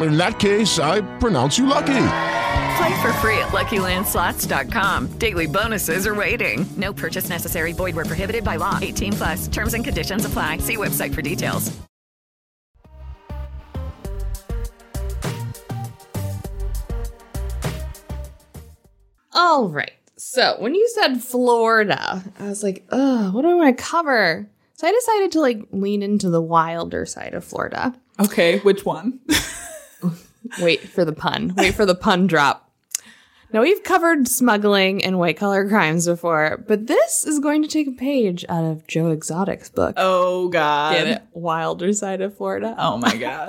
In that case, I pronounce you lucky. Play for free at lucky land slots dot com. Daily bonuses are waiting. No purchase necessary. Void where prohibited by law. eighteen plus. Terms and conditions apply. See website for details. All right. So when you said Florida, I was like, ugh, what do I want to cover? So I decided to like lean into the wilder side of Florida. Okay. Which one? Wait for the pun. Wait for the pun drop. Now, we've covered smuggling and white-collar crimes before, but this is going to take a page out of Joe Exotic's book. Oh, God. Get it? Wilder Side of Florida. Oh, my God.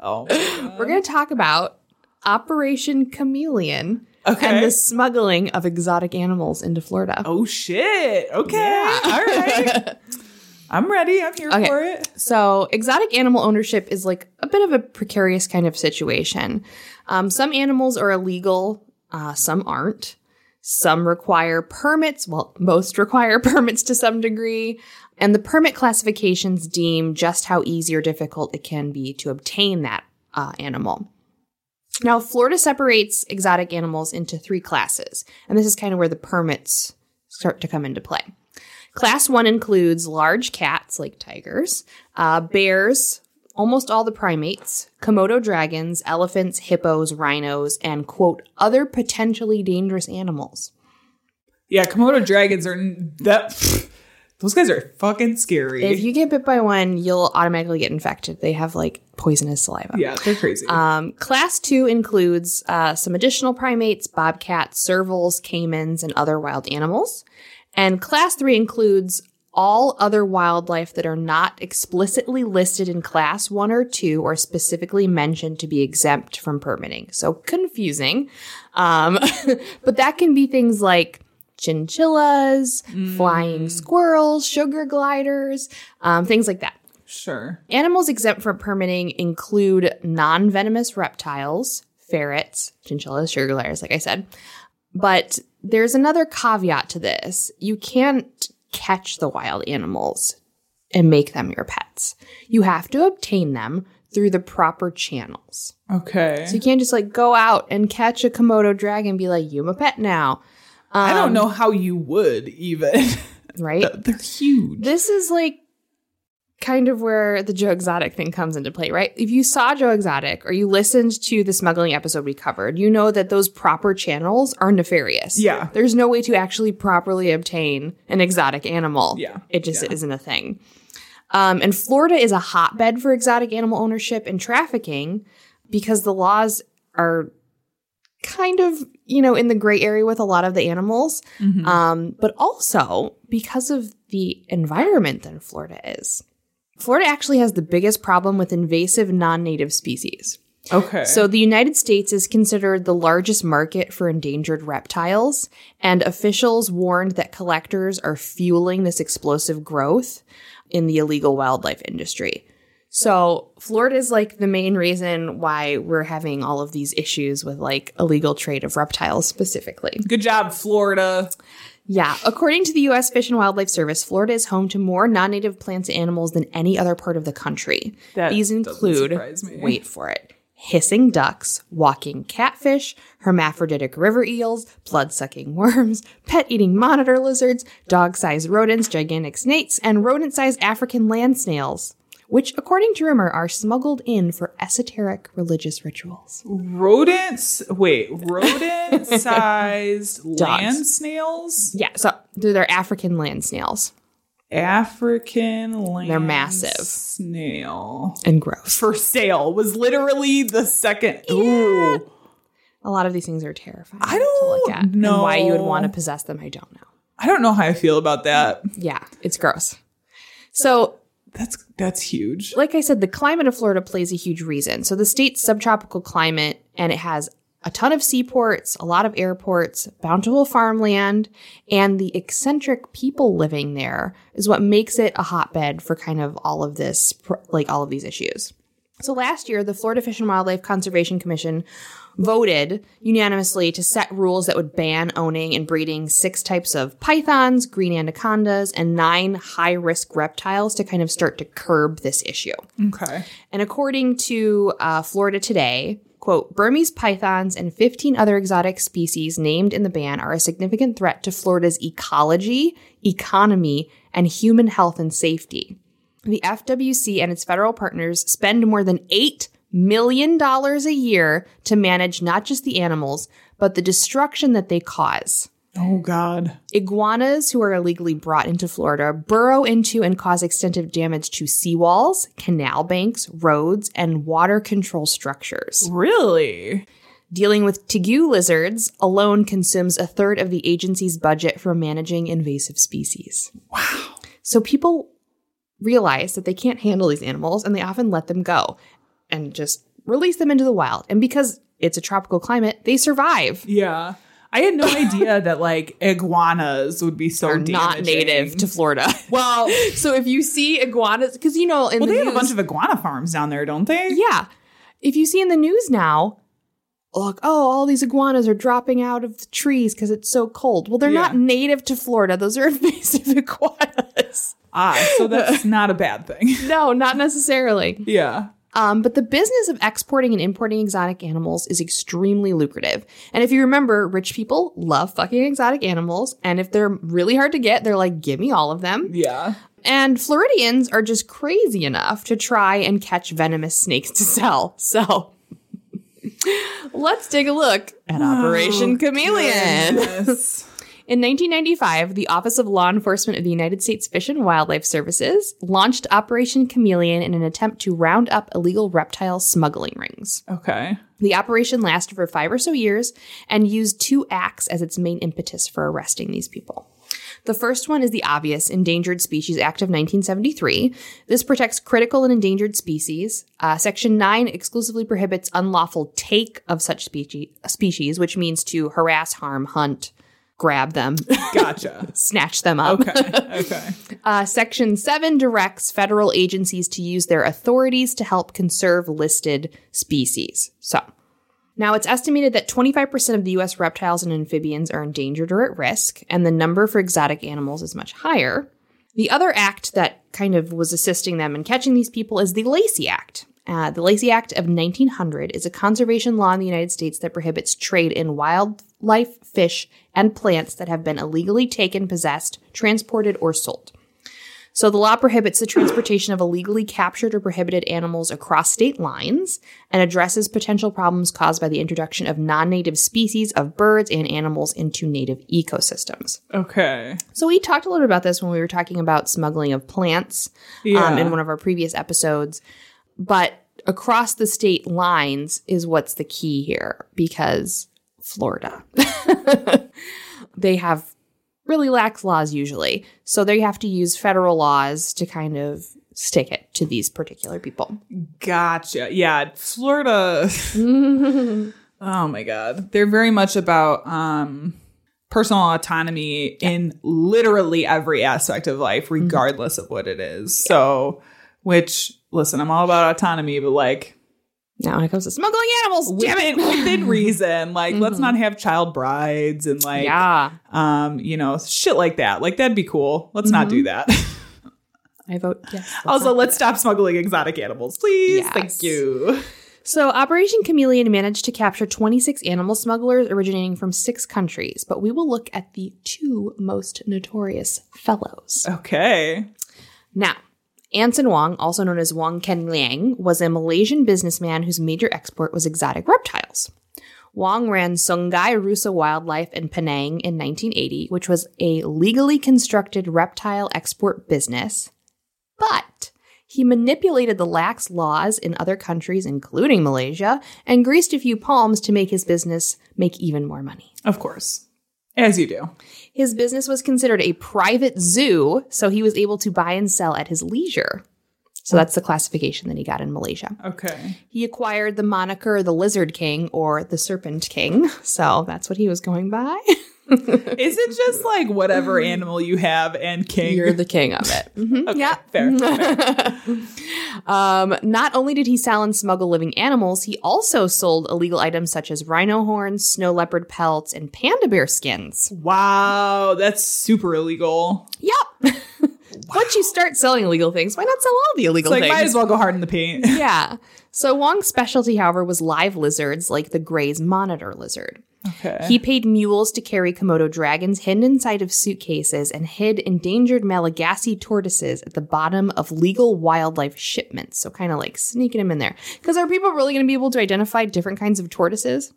Oh, my God. We're going to talk about Operation Chameleon okay. and the smuggling of exotic animals into Florida. Oh, shit. Okay. Yeah. All right. I'm ready. I'm here okay. for it. So exotic animal ownership is like a bit of a precarious kind of situation. Um, some animals are illegal. Uh, some aren't. Some require permits. Well, most require permits to some degree. And the permit classifications deem just how easy or difficult it can be to obtain that uh, animal. Now, Florida separates exotic animals into three classes, and this is kind of where the permits start to come into play. Class one includes large cats, like tigers, uh, bears, almost all the primates, Komodo dragons, elephants, hippos, rhinos, and, quote, other potentially dangerous animals. Yeah, Komodo dragons are... that. Those guys are fucking scary. If you get bit by one, you'll automatically get infected. They have, like, poisonous saliva. Yeah, they're crazy. Um, class two includes uh, some additional primates, bobcats, servals, caimans, and other wild animals. And class three includes all other wildlife that are not explicitly listed in class one or two or specifically mentioned to be exempt from permitting. So confusing. Um, but that can be things like chinchillas, mm. flying squirrels, sugar gliders, um, things like that. Sure. Animals exempt from permitting include non-venomous reptiles, ferrets, chinchillas, sugar gliders, like I said. But there's another caveat to this. You can't catch the wild animals and make them your pets. You have to obtain them through the proper channels. Okay. So you can't just, like, go out and catch a Komodo dragon and be like, you're my pet now. Um, I don't know how you would even. Right? They're huge. This is like kind of where the Joe Exotic thing comes into play, right? If you saw Joe Exotic or you listened to the smuggling episode we covered, you know that those proper channels are nefarious. Yeah. There's no way to actually properly obtain an exotic animal. Yeah. It just yeah. isn't a thing. Um, and Florida is a hotbed for exotic animal ownership and trafficking because the laws are kind of, you know, in the gray area with a lot of the animals, mm-hmm. um, but also because of the environment that Florida is. Florida actually has the biggest problem with invasive non-native species. Okay. So the United States is considered the largest market for endangered reptiles, and officials warned that collectors are fueling this explosive growth in the illegal wildlife industry. So Florida is like the main reason why we're having all of these issues with like illegal trade of reptiles specifically. Good job, Florida. Yeah. According to the U S Fish and Wildlife Service, Florida is home to more non-native plants and animals than any other part of the country. That These include, doesn't surprise me. Wait for it, hissing ducks, walking catfish, hermaphroditic river eels, blood-sucking worms, pet-eating monitor lizards, dog-sized rodents, gigantic snakes, and rodent-sized African land snails, which, according to rumor, are smuggled in for esoteric religious rituals. Rodents? Wait, rodent-sized land snails? Yeah, so they're African land snails. African land They're massive. Snail. And gross. For sale was literally the second. Yeah. Ooh. A lot of these things are terrifying I don't to look at. Know. And why you would want to possess them, I don't know. I don't know how I feel about that. Yeah, it's gross. So... That's that's huge. Like I said, the climate of Florida plays a huge reason. So the state's subtropical climate, and it has a ton of seaports, a lot of airports, bountiful farmland, and the eccentric people living there is what makes it a hotbed for kind of all of this, like all of these issues. So last year, the Florida Fish and Wildlife Conservation Commission voted unanimously to set rules that would ban owning and breeding six types of pythons, green anacondas, and nine high-risk reptiles to kind of start to curb this issue. Okay. And according to uh, Florida Today, quote, Burmese pythons and fifteen other exotic species named in the ban are a significant threat to Florida's ecology, economy, and human health and safety. The F W C and its federal partners spend more than eight million dollars a year to manage not just the animals, but the destruction that they cause. Oh, God. Iguanas, who are illegally brought into Florida, burrow into and cause extensive damage to seawalls, canal banks, roads, and water control structures. Really? Dealing with tegu lizards alone consumes a third of the agency's budget for managing invasive species. Wow. So people realize that they can't handle these animals, and they often let them go and just release them into the wild. And because it's a tropical climate, they survive. Yeah. I had no idea that like iguanas would be so damaging. Not native to Florida. Well, so if you see iguanas, because you know, in well, the they news, have a bunch of iguana farms down there, don't they? Yeah. If you see in the news now, look, oh, all these iguanas are dropping out of the trees because it's so cold. Well, they're yeah. not native to Florida. Those are invasive iguanas. Ah, so that's not a bad thing. No, not necessarily. Yeah. Um, but the business of exporting and importing exotic animals is extremely lucrative. And if you remember, rich people love fucking exotic animals. And if they're really hard to get, they're like, give me all of them. Yeah. And Floridians are just crazy enough to try and catch venomous snakes to sell. So... let's take a look at Operation oh, Chameleon. In nineteen ninety-five, the Office of Law Enforcement of the United States Fish and Wildlife Services launched Operation Chameleon in an attempt to round up illegal reptile smuggling rings. Okay. The operation lasted for five or so years and used two acts as its main impetus for arresting these people. The first one is the obvious Endangered Species Act of nineteen seventy-three. This protects critical and endangered species. Uh, Section nine exclusively prohibits unlawful take of such specie- species, which means to harass, harm, hunt, grab them. Gotcha. Snatch them up. Okay, okay. uh, Section seven directs federal agencies to use their authorities to help conserve listed species. So... now, it's estimated that twenty-five percent of the U S reptiles and amphibians are endangered or at risk, and the number for exotic animals is much higher. The other act that kind of was assisting them in catching these people is the Lacey Act. Uh, the Lacey Act of nineteen hundred is a conservation law in the United States that prohibits trade in wildlife, fish, and plants that have been illegally taken, possessed, transported, or sold. So the law prohibits the transportation of illegally captured or prohibited animals across state lines and addresses potential problems caused by the introduction of non-native species of birds and animals into native ecosystems. Okay. So we talked a little bit about this when we were talking about smuggling of plants yeah. um, in one of our previous episodes. But across the state lines is what's the key here, because Florida. They have... really lax laws usually. So they have to use federal laws to kind of stick it to these particular people. Gotcha. Yeah. Florida. Oh my God. They're very much about um, personal autonomy yeah. in literally every aspect of life, regardless mm-hmm. of what it is. Yeah. So, which, listen, I'm all about autonomy, but like. Now when it comes to smuggling animals, damn it, within reason. Like, mm-hmm. let's not have child brides and like, yeah. um, you know, shit like that. Like, that'd be cool. Let's mm-hmm. not do that. I vote yes. Let's also, let's stop smuggling exotic animals, please. Yes. Thank you. So Operation Chameleon managed to capture twenty-six animal smugglers originating from six countries. But we will look at the two most notorious fellows. Okay. Now. Anson Wong, also known as Wong Ken Liang, was a Malaysian businessman whose major export was exotic reptiles. Wong ran Sungai Rusa Wildlife in Penang in nineteen eighty, which was a legally constructed reptile export business, but he manipulated the lax laws in other countries, including Malaysia, and greased a few palms to make his business make even more money. Of course. As you do. His business was considered a private zoo, so he was able to buy and sell at his leisure. So that's the classification that he got in Malaysia. Okay. He acquired the moniker the Lizard King or the Serpent King. So that's what he was going by. Is it just like whatever animal you have and king? You're the king of it. Mm-hmm. Okay, yeah. Fair. fair. um, not only did he sell and smuggle living animals, he also sold illegal items such as rhino horns, snow leopard pelts, and panda bear skins. Wow. That's super illegal. Yep. Wow. Once you start selling illegal things, why not sell all the illegal it's like, things? Might as well go hard in the paint. Yeah. So Wong's specialty, however, was live lizards like the Gray's monitor lizard. Okay. He paid mules to carry Komodo dragons hidden inside of suitcases and hid endangered Malagasy tortoises at the bottom of legal wildlife shipments. So kind of like sneaking them in there. Because are people really going to be able to identify different kinds of tortoises?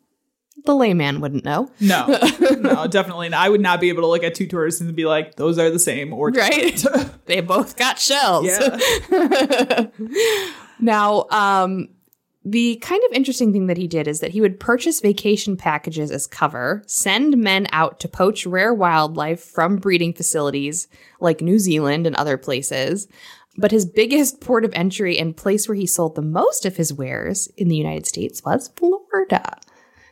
The layman wouldn't know. No, no, definitely not. I would not be able to look at two tortoises and be like, those are the same. Or right? They both got shells. Yeah. Now, um... the kind of interesting thing that he did is that he would purchase vacation packages as cover, send men out to poach rare wildlife from breeding facilities like New Zealand and other places. But his biggest port of entry and place where he sold the most of his wares in the United States was Florida.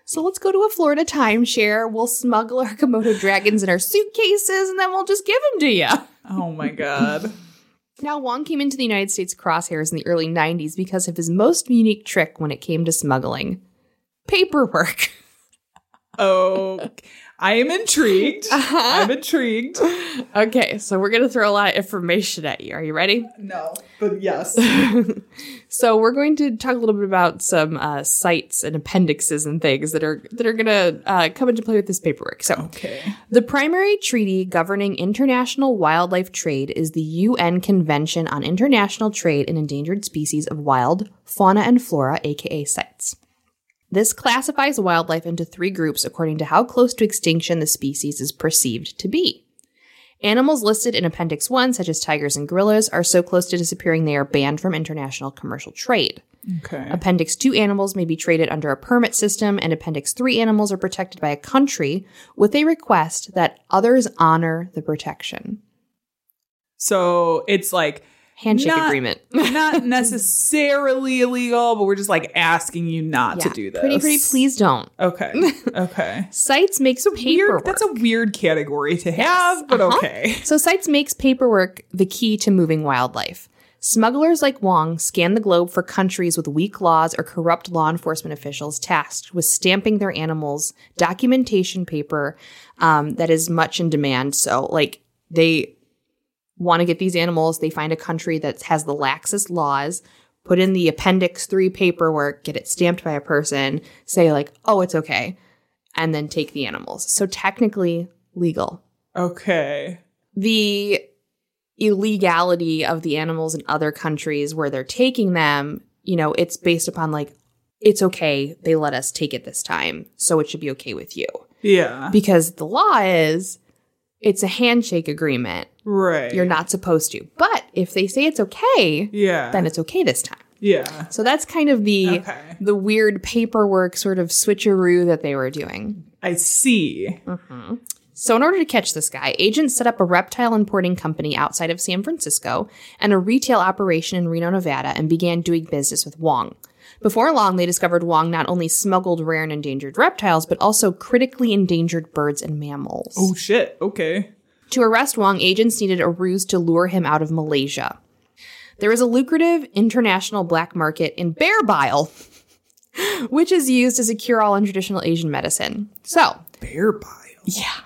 So let's go to a Florida timeshare. We'll smuggle our Komodo dragons in our suitcases, and then we'll just give them to you. Oh, my God. Now, Wong came into the United States crosshairs in the early nineties because of his most unique trick when it came to smuggling. Paperwork. Oh, I am intrigued. Uh-huh. I'm intrigued. Okay, so we're going to throw a lot of information at you. Are you ready? No, but yes. So we're going to talk a little bit about some uh, sites and appendixes and things that are that are going to uh, come into play with this paperwork. So okay. The primary treaty governing international wildlife trade is the U N Convention on International Trade in Endangered Species of Wild Fauna and Flora, a k a. CITES. This classifies wildlife into three groups according to how close to extinction the species is perceived to be. Animals listed in Appendix one, such as tigers and gorillas, are so close to disappearing they are banned from international commercial trade. Okay. Appendix two animals may be traded under a permit system, and Appendix three animals are protected by a country with a request that others honor the protection. So it's like... Handshake not, agreement. Not necessarily illegal, but we're just like asking you not yeah, to do this. Pretty, pretty, please don't. Okay. Okay. CITES makes paperwork. Weird, that's a weird category to have, yes. but uh-huh. okay. So CITES makes paperwork the key to moving wildlife. Smugglers like Wong scan the globe for countries with weak laws or corrupt law enforcement officials tasked with stamping their animals' documentation paper um, that is much in demand. So like they... want to get these animals, they find a country that has the laxest laws, put in the Appendix three paperwork, get it stamped by a person, say like, oh, it's okay, and then take the animals. So technically legal. Okay. The illegality of the animals in other countries where they're taking them, you know, it's based upon like, it's okay, they let us take it this time, so it should be okay with you. Yeah. Because the law is... It's a handshake agreement. Right. You're not supposed to. But if they say it's okay, yeah. then it's okay this time. Yeah. So that's kind of the okay. the weird paperwork sort of switcheroo that they were doing. I see. Mm-hmm. So in order to catch this guy, agents set up a reptile importing company outside of San Francisco and a retail operation in Reno, Nevada, and began doing business with Wong. Before long, they discovered Wong not only smuggled rare and endangered reptiles, but also critically endangered birds and mammals. Oh, shit. Okay. To arrest Wong, agents needed a ruse to lure him out of Malaysia. There is a lucrative international black market in bear bile, which is used as a cure-all in traditional Asian medicine. So. Bear bile? Yeah.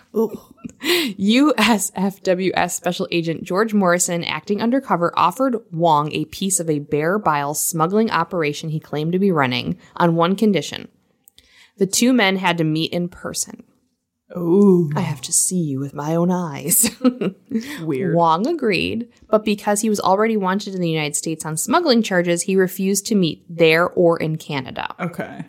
U S F W S Special Agent George Morrison, acting undercover, offered Wong a piece of a bear bile smuggling operation he claimed to be running on one condition. The two men had to meet in person. Oh. I have to see you with my own eyes. Weird. Wong agreed, but because he was already wanted in the United States on smuggling charges, he refused to meet there or in Canada. Okay.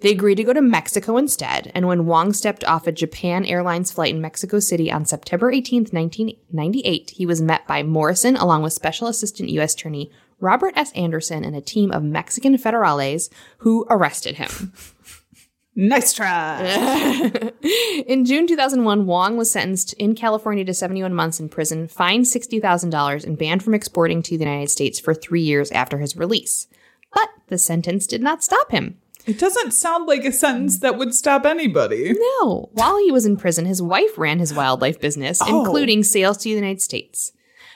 They agreed to go to Mexico instead, and when Wong stepped off a Japan Airlines flight in Mexico City on September eighteenth, nineteen ninety-eight, he was met by Morrison along with Special Assistant U S Attorney Robert S. Anderson and a team of Mexican federales who arrested him. Nice try. In June two thousand one, Wong was sentenced in California to seventy-one months in prison, fined sixty thousand dollars, and banned from exporting to the United States for three years after his release. But the sentence did not stop him. It doesn't sound like a sentence that would stop anybody. No. While he was in prison, his wife ran his wildlife business, oh. including sales to the United States.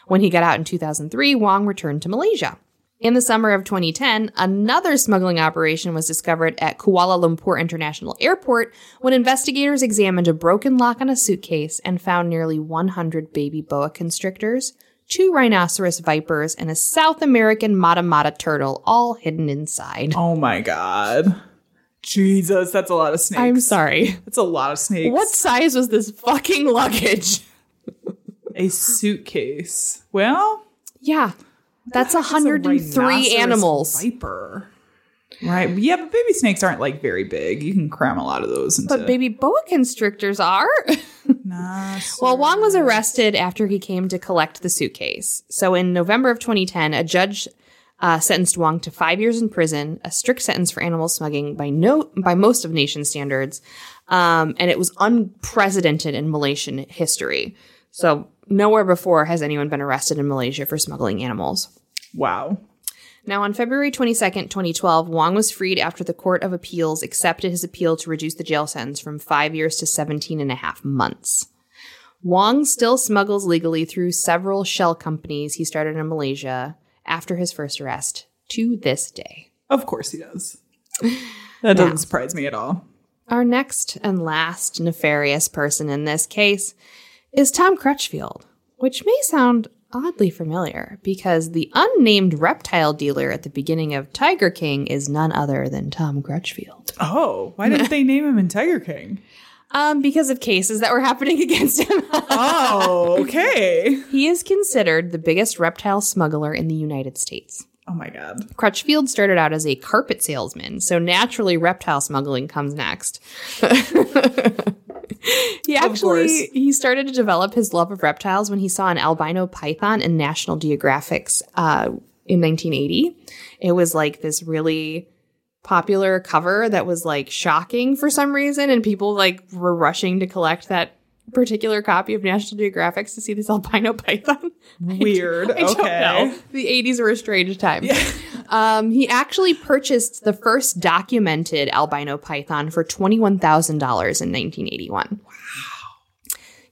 When he got out in two thousand three, Wong returned to Malaysia. In the summer of twenty ten, another smuggling operation was discovered at Kuala Lumpur International Airport when investigators examined a broken lock on a suitcase and found nearly one hundred baby boa constrictors, two rhinoceros vipers, and a South American mata mata turtle all hidden inside. Oh, my God. Jesus, that's a lot of snakes. I'm sorry. That's a lot of snakes. What size was this fucking luggage? A suitcase. Well. Yeah. That's one hundred three animals. Viper. Right. Yeah, but baby snakes aren't like very big. You can cram a lot of those into. But baby boa constrictors are. Nah, well, Wong was arrested after he came to collect the suitcase. So in November of twenty ten, a judge uh, sentenced Wong to five years in prison, a strict sentence for animal smuggling by no by most of nation standards. Um, and it was unprecedented in Malaysian history. So nowhere before has anyone been arrested in Malaysia for smuggling animals. Wow. Now, on February twenty-second, twenty twelve, Wong was freed after the Court of Appeals accepted his appeal to reduce the jail sentence from five years to seventeen and a half months. Wong still smuggles legally through several shell companies he started in Malaysia after his first arrest to this day. Of course he does. That doesn't now, surprise me at all. Our next and last nefarious person in this case is Tom Crutchfield, which may sound oddly familiar because the unnamed reptile dealer at the beginning of Tiger King is none other than Tom Crutchfield. Oh, why didn't they name him in Tiger King? Um, because of cases that were happening against him. Oh, okay. He is considered the biggest reptile smuggler in the United States. Oh, my God. Crutchfield started out as a carpet salesman, so naturally reptile smuggling comes next. He actually, he started to develop his love of reptiles when he saw an albino python in National Geographic's uh, in nineteen eighty. It was like this really popular cover that was like shocking for some reason, and people like were rushing to collect that particular copy of National Geographic to see this albino python. Weird. I, I okay. Don't know. The eighties were a strange time. Yeah. Um, he actually purchased the first documented albino python for twenty-one thousand dollars in nineteen eighty-one. Wow.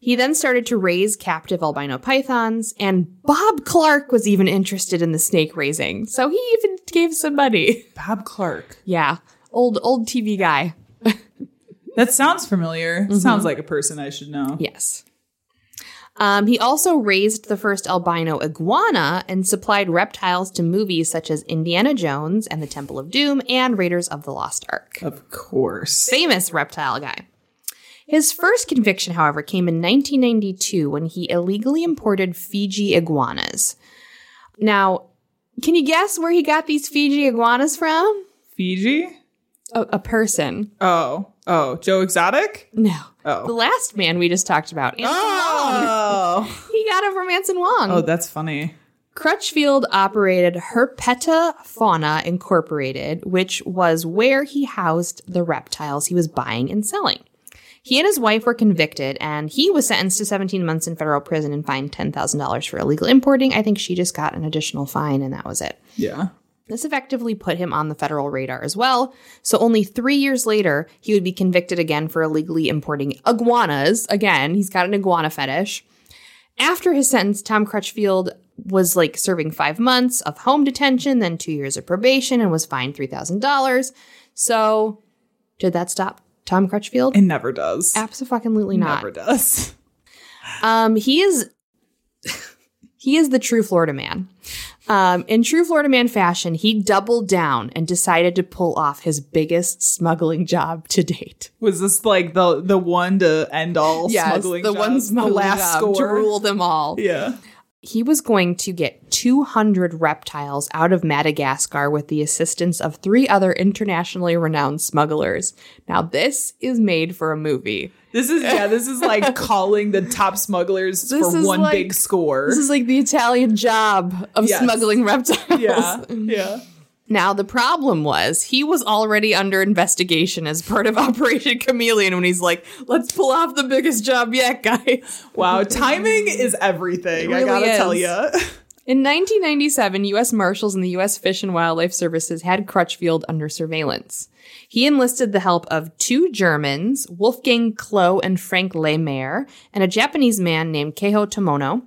He then started to raise captive albino pythons, and Bob Clark was even interested in the snake raising. So he even gave some money. Bob Clark. Yeah. Old, old T V guy. That sounds familiar. Mm-hmm. Sounds like a person I should know. Yes. Um, he also raised the first albino iguana and supplied reptiles to movies such as Indiana Jones and the Temple of Doom and Raiders of the Lost Ark. Of course. Famous reptile guy. His first conviction, however, came in nineteen ninety-two when he illegally imported Fiji iguanas. Now, can you guess where he got these Fiji iguanas from? Fiji? A, a person. Oh. Oh, Joe Exotic? No. Oh. The last man we just talked about. Anson oh. Wong. He got it from Anson Wong. Oh, that's funny. Crutchfield operated Herpeta Fauna Incorporated, which was where he housed the reptiles he was buying and selling. He and his wife were convicted, and he was sentenced to seventeen months in federal prison and fined ten thousand dollars for illegal importing. I think she just got an additional fine, and that was it. Yeah. This effectively put him on the federal radar as well. So only three years later, he would be convicted again for illegally importing iguanas. Again, he's got an iguana fetish. After his sentence, Tom Crutchfield was like serving five months of home detention, then two years of probation, and was fined three thousand dollars. So did that stop Tom Crutchfield? It never does. Absolutely not. Never does. Um, he is... He is the true Florida man. Um, in true Florida man fashion, he doubled down and decided to pull off his biggest smuggling job to date. Was this like the the one to end all yes, smuggling the jobs? One smuggling the last job score. To rule them all. Yeah. He was going to get two hundred reptiles out of Madagascar with the assistance of three other internationally renowned smugglers. Now, this is made for a movie. This is, yeah, this is like calling the top smugglers this for one like, big score. This is like the Italian job of yes. smuggling reptiles. Yeah, yeah. Now, the problem was he was already under investigation as part of Operation Chameleon when he's like, let's pull off the biggest job yet, guys. Wow, timing is everything, really I gotta is. tell ya. In nineteen ninety-seven, U S Marshals and the U S Fish and Wildlife Services had Crutchfield under surveillance. He enlisted the help of two Germans, Wolfgang Kloh and Frank Lehmer, and a Japanese man named Keiho Tomono.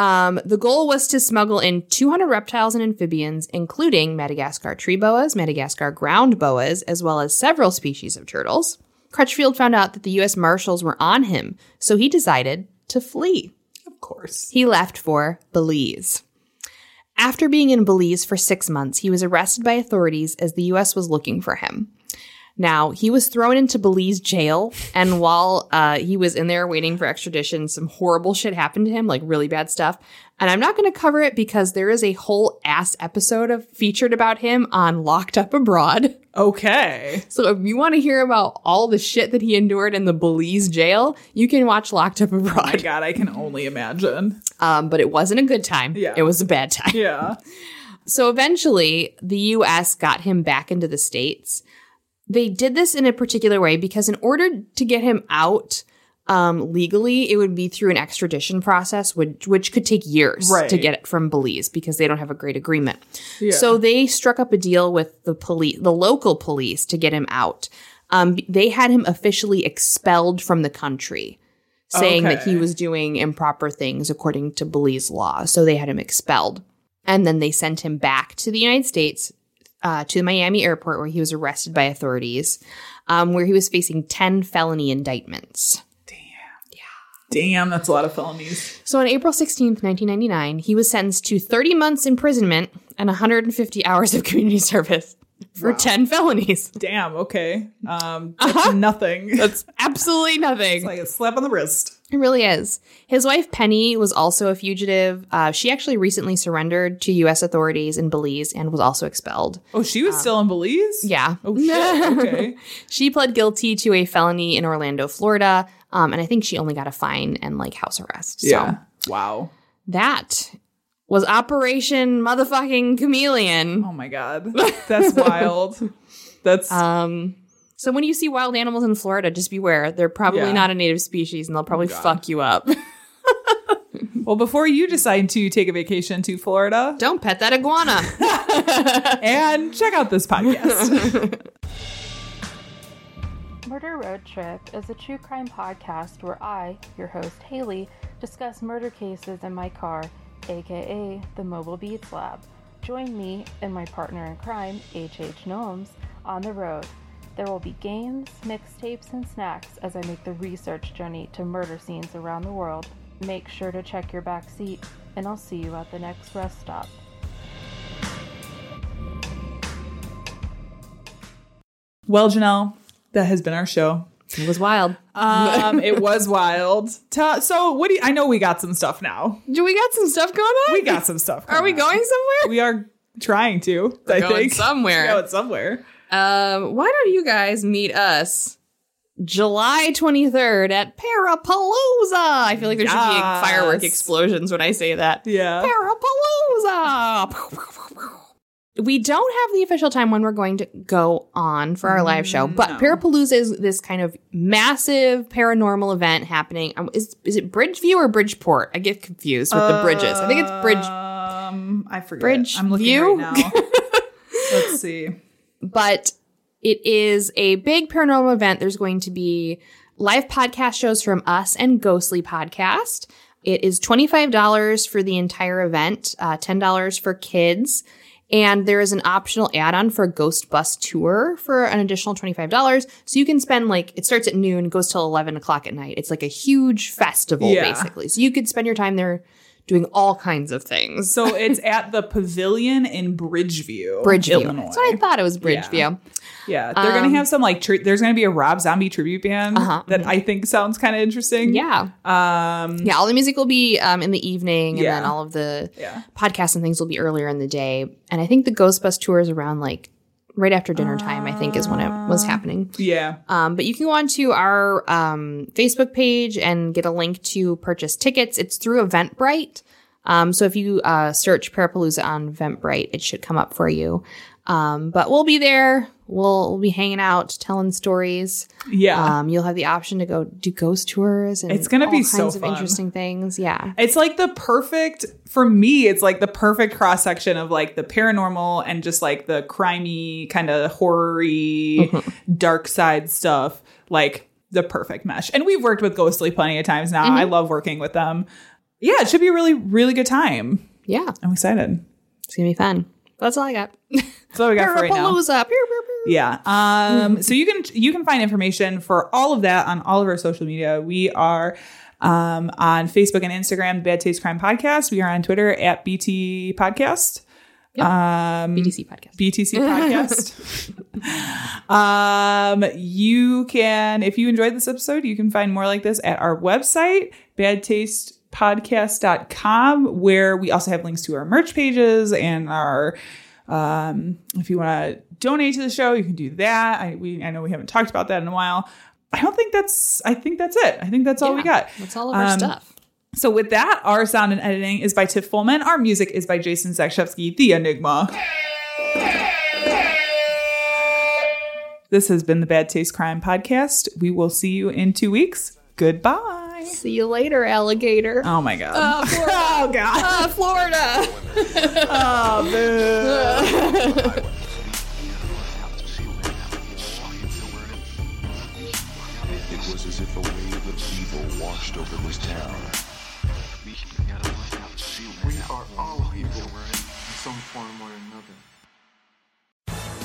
Um, the goal was to smuggle in two hundred reptiles and amphibians, including Madagascar tree boas, Madagascar ground boas, as well as several species of turtles. Crutchfield found out that the U S Marshals were on him, so he decided to flee. Of course. He left for Belize. After being in Belize for six months, he was arrested by authorities as the U S was looking for him. Now, he was thrown into Belize jail, and while uh, he was in there waiting for extradition, some horrible shit happened to him, like really bad stuff. And I'm not going to cover it because there is a whole ass episode of featured about him on Locked Up Abroad. Okay. So if you want to hear about all the shit that he endured in the Belize jail, you can watch Locked Up Abroad. Oh my God, I can only imagine. Um, but it wasn't a good time. Yeah. It was a bad time. Yeah. So eventually, the U S got him back into the States. They did this in a particular way because in order to get him out, Um, legally, it would be through an extradition process, which, which could take years right. to get it from Belize because they don't have a great agreement. Yeah. So they struck up a deal with the police, the local police, to get him out. Um, they had him officially expelled from the country, saying okay. that he was doing improper things according to Belize law. So they had him expelled. And then they sent him back to the United States, uh, to the Miami airport, where he was arrested by authorities, um, where he was facing ten felony indictments. Damn. Yeah. Damn, that's a lot of felonies. So on April sixteenth, nineteen ninety-nine, he was sentenced to thirty months imprisonment and one hundred fifty hours of community service. For wow. ten felonies. Damn, okay. Um, that's uh-huh. nothing. That's absolutely nothing. It's like a slap on the wrist. It really is. His wife, Penny, was also a fugitive. Uh, she actually recently surrendered to U S authorities in Belize and was also expelled. Oh, she was um, still in Belize? Yeah. Oh, shit. Okay. She pled guilty to a felony in Orlando, Florida. Um, and I think she only got a fine and, like, house arrest. So. Yeah. Wow. That was Operation Motherfucking Chameleon. Oh, my God. That's wild. That's um. So when you see wild animals in Florida, just beware. They're probably yeah. not a native species, and they'll probably oh, fuck you up. Well, before you decide to take a vacation to Florida, don't pet that iguana. And check out this podcast. Murder Road Trip is a true crime podcast where I, your host, Haley, discuss murder cases in my car, A K A the Mobile Beats Lab. Join me and my partner in crime, H H Gnomes, on the road. There will be games, mixtapes, and snacks as I make the research journey to murder scenes around the world. Make sure to check your back seat, and I'll see you at the next rest stop. Well, Janelle, that has been our show. It was wild. Um, it was wild. Tell, so what do you, I know we got some stuff now. Do we got some stuff going on? We got some stuff going on. Are we going somewhere? We are trying to, We're I going think. Somewhere. We're going somewhere. Um, why don't you guys meet us July twenty-third at Parapalooza? I feel like there should yes. be firework explosions when I say that. Yeah. Parapalooza! We don't have the official time when we're going to go on for our live show, but no. Parapalooza is this kind of massive paranormal event happening. Um, is is it Bridgeview or Bridgeport? I get confused with uh, the bridges. I think it's Bridge. Um, I forget. Bridge I'm looking View? Right now. Let's see. But it is a big paranormal event. There's going to be live podcast shows from us and Ghostly Podcast. It is twenty-five dollars for the entire event, uh, ten dollars for kids. And there is an optional add-on for a ghost bus tour for an additional twenty-five dollars. So you can spend, like, it starts at noon, goes till eleven o'clock at night. It's like a huge festival, yeah. basically. So you could spend your time there doing all kinds of things. So it's at the Pavilion in Bridgeview, Bridgeview. Illinois. That's what I thought. It was Bridgeview. Yeah. yeah. They're um, going to have some, like, tri- there's going to be a Rob Zombie tribute band uh-huh. that I think sounds kind of interesting. Yeah. Um, yeah. All the music will be um, in the evening, and yeah. then all of the yeah. podcasts and things will be earlier in the day. And I think the Ghost Bus tour is around, like, right after dinner time, I think, is when it was happening. Yeah. Um, but you can go on to our um, Facebook page and get a link to purchase tickets. It's through Eventbrite. Um, so if you uh, search Parapalooza on Eventbrite, it should come up for you. Um, but we'll be there. We'll, we'll be hanging out, telling stories. Yeah. Um, you'll have the option to go do ghost tours. And it's going to be so fun. All kinds of interesting things. Yeah. It's like the perfect, for me, it's like the perfect cross section of, like, the paranormal and just, like, the crimey, kind of horror-y, mm-hmm. dark side stuff. Like the perfect mesh. And we've worked with Ghostly plenty of times now. Mm-hmm. I love working with them. Yeah. It should be a really, really good time. Yeah. I'm excited. It's going to be fun. That's all I got. That's all we got for right now. Yeah. Um, so you can you can find information for all of that on all of our social media. We are um, on Facebook and Instagram, Bad Taste Crime Podcast. We are on Twitter at B T Podcast. Yep. Um, B T C Podcast. B T C Podcast. um, you can, if you enjoyed this episode, you can find more like this at our website, bad taste podcast dot com, where we also have links to our merch pages and our um if you want to donate to the show, you can do that. I we I know we haven't talked about that in a while. I don't think that's I think that's it. I think that's all yeah, we got. That's all of our um, stuff. So with that, our sound and editing is by Tiff Fullman. Our music is by Jason Zakshevsky, the Enigma. This has been the Bad Taste Crime Podcast. We will see you in two weeks. Goodbye. See you later, alligator. Oh, my God. Uh, oh, God. Uh, Florida. Oh, boo. It was as if a wave of evil washed over this town. We are all evil in some form or another.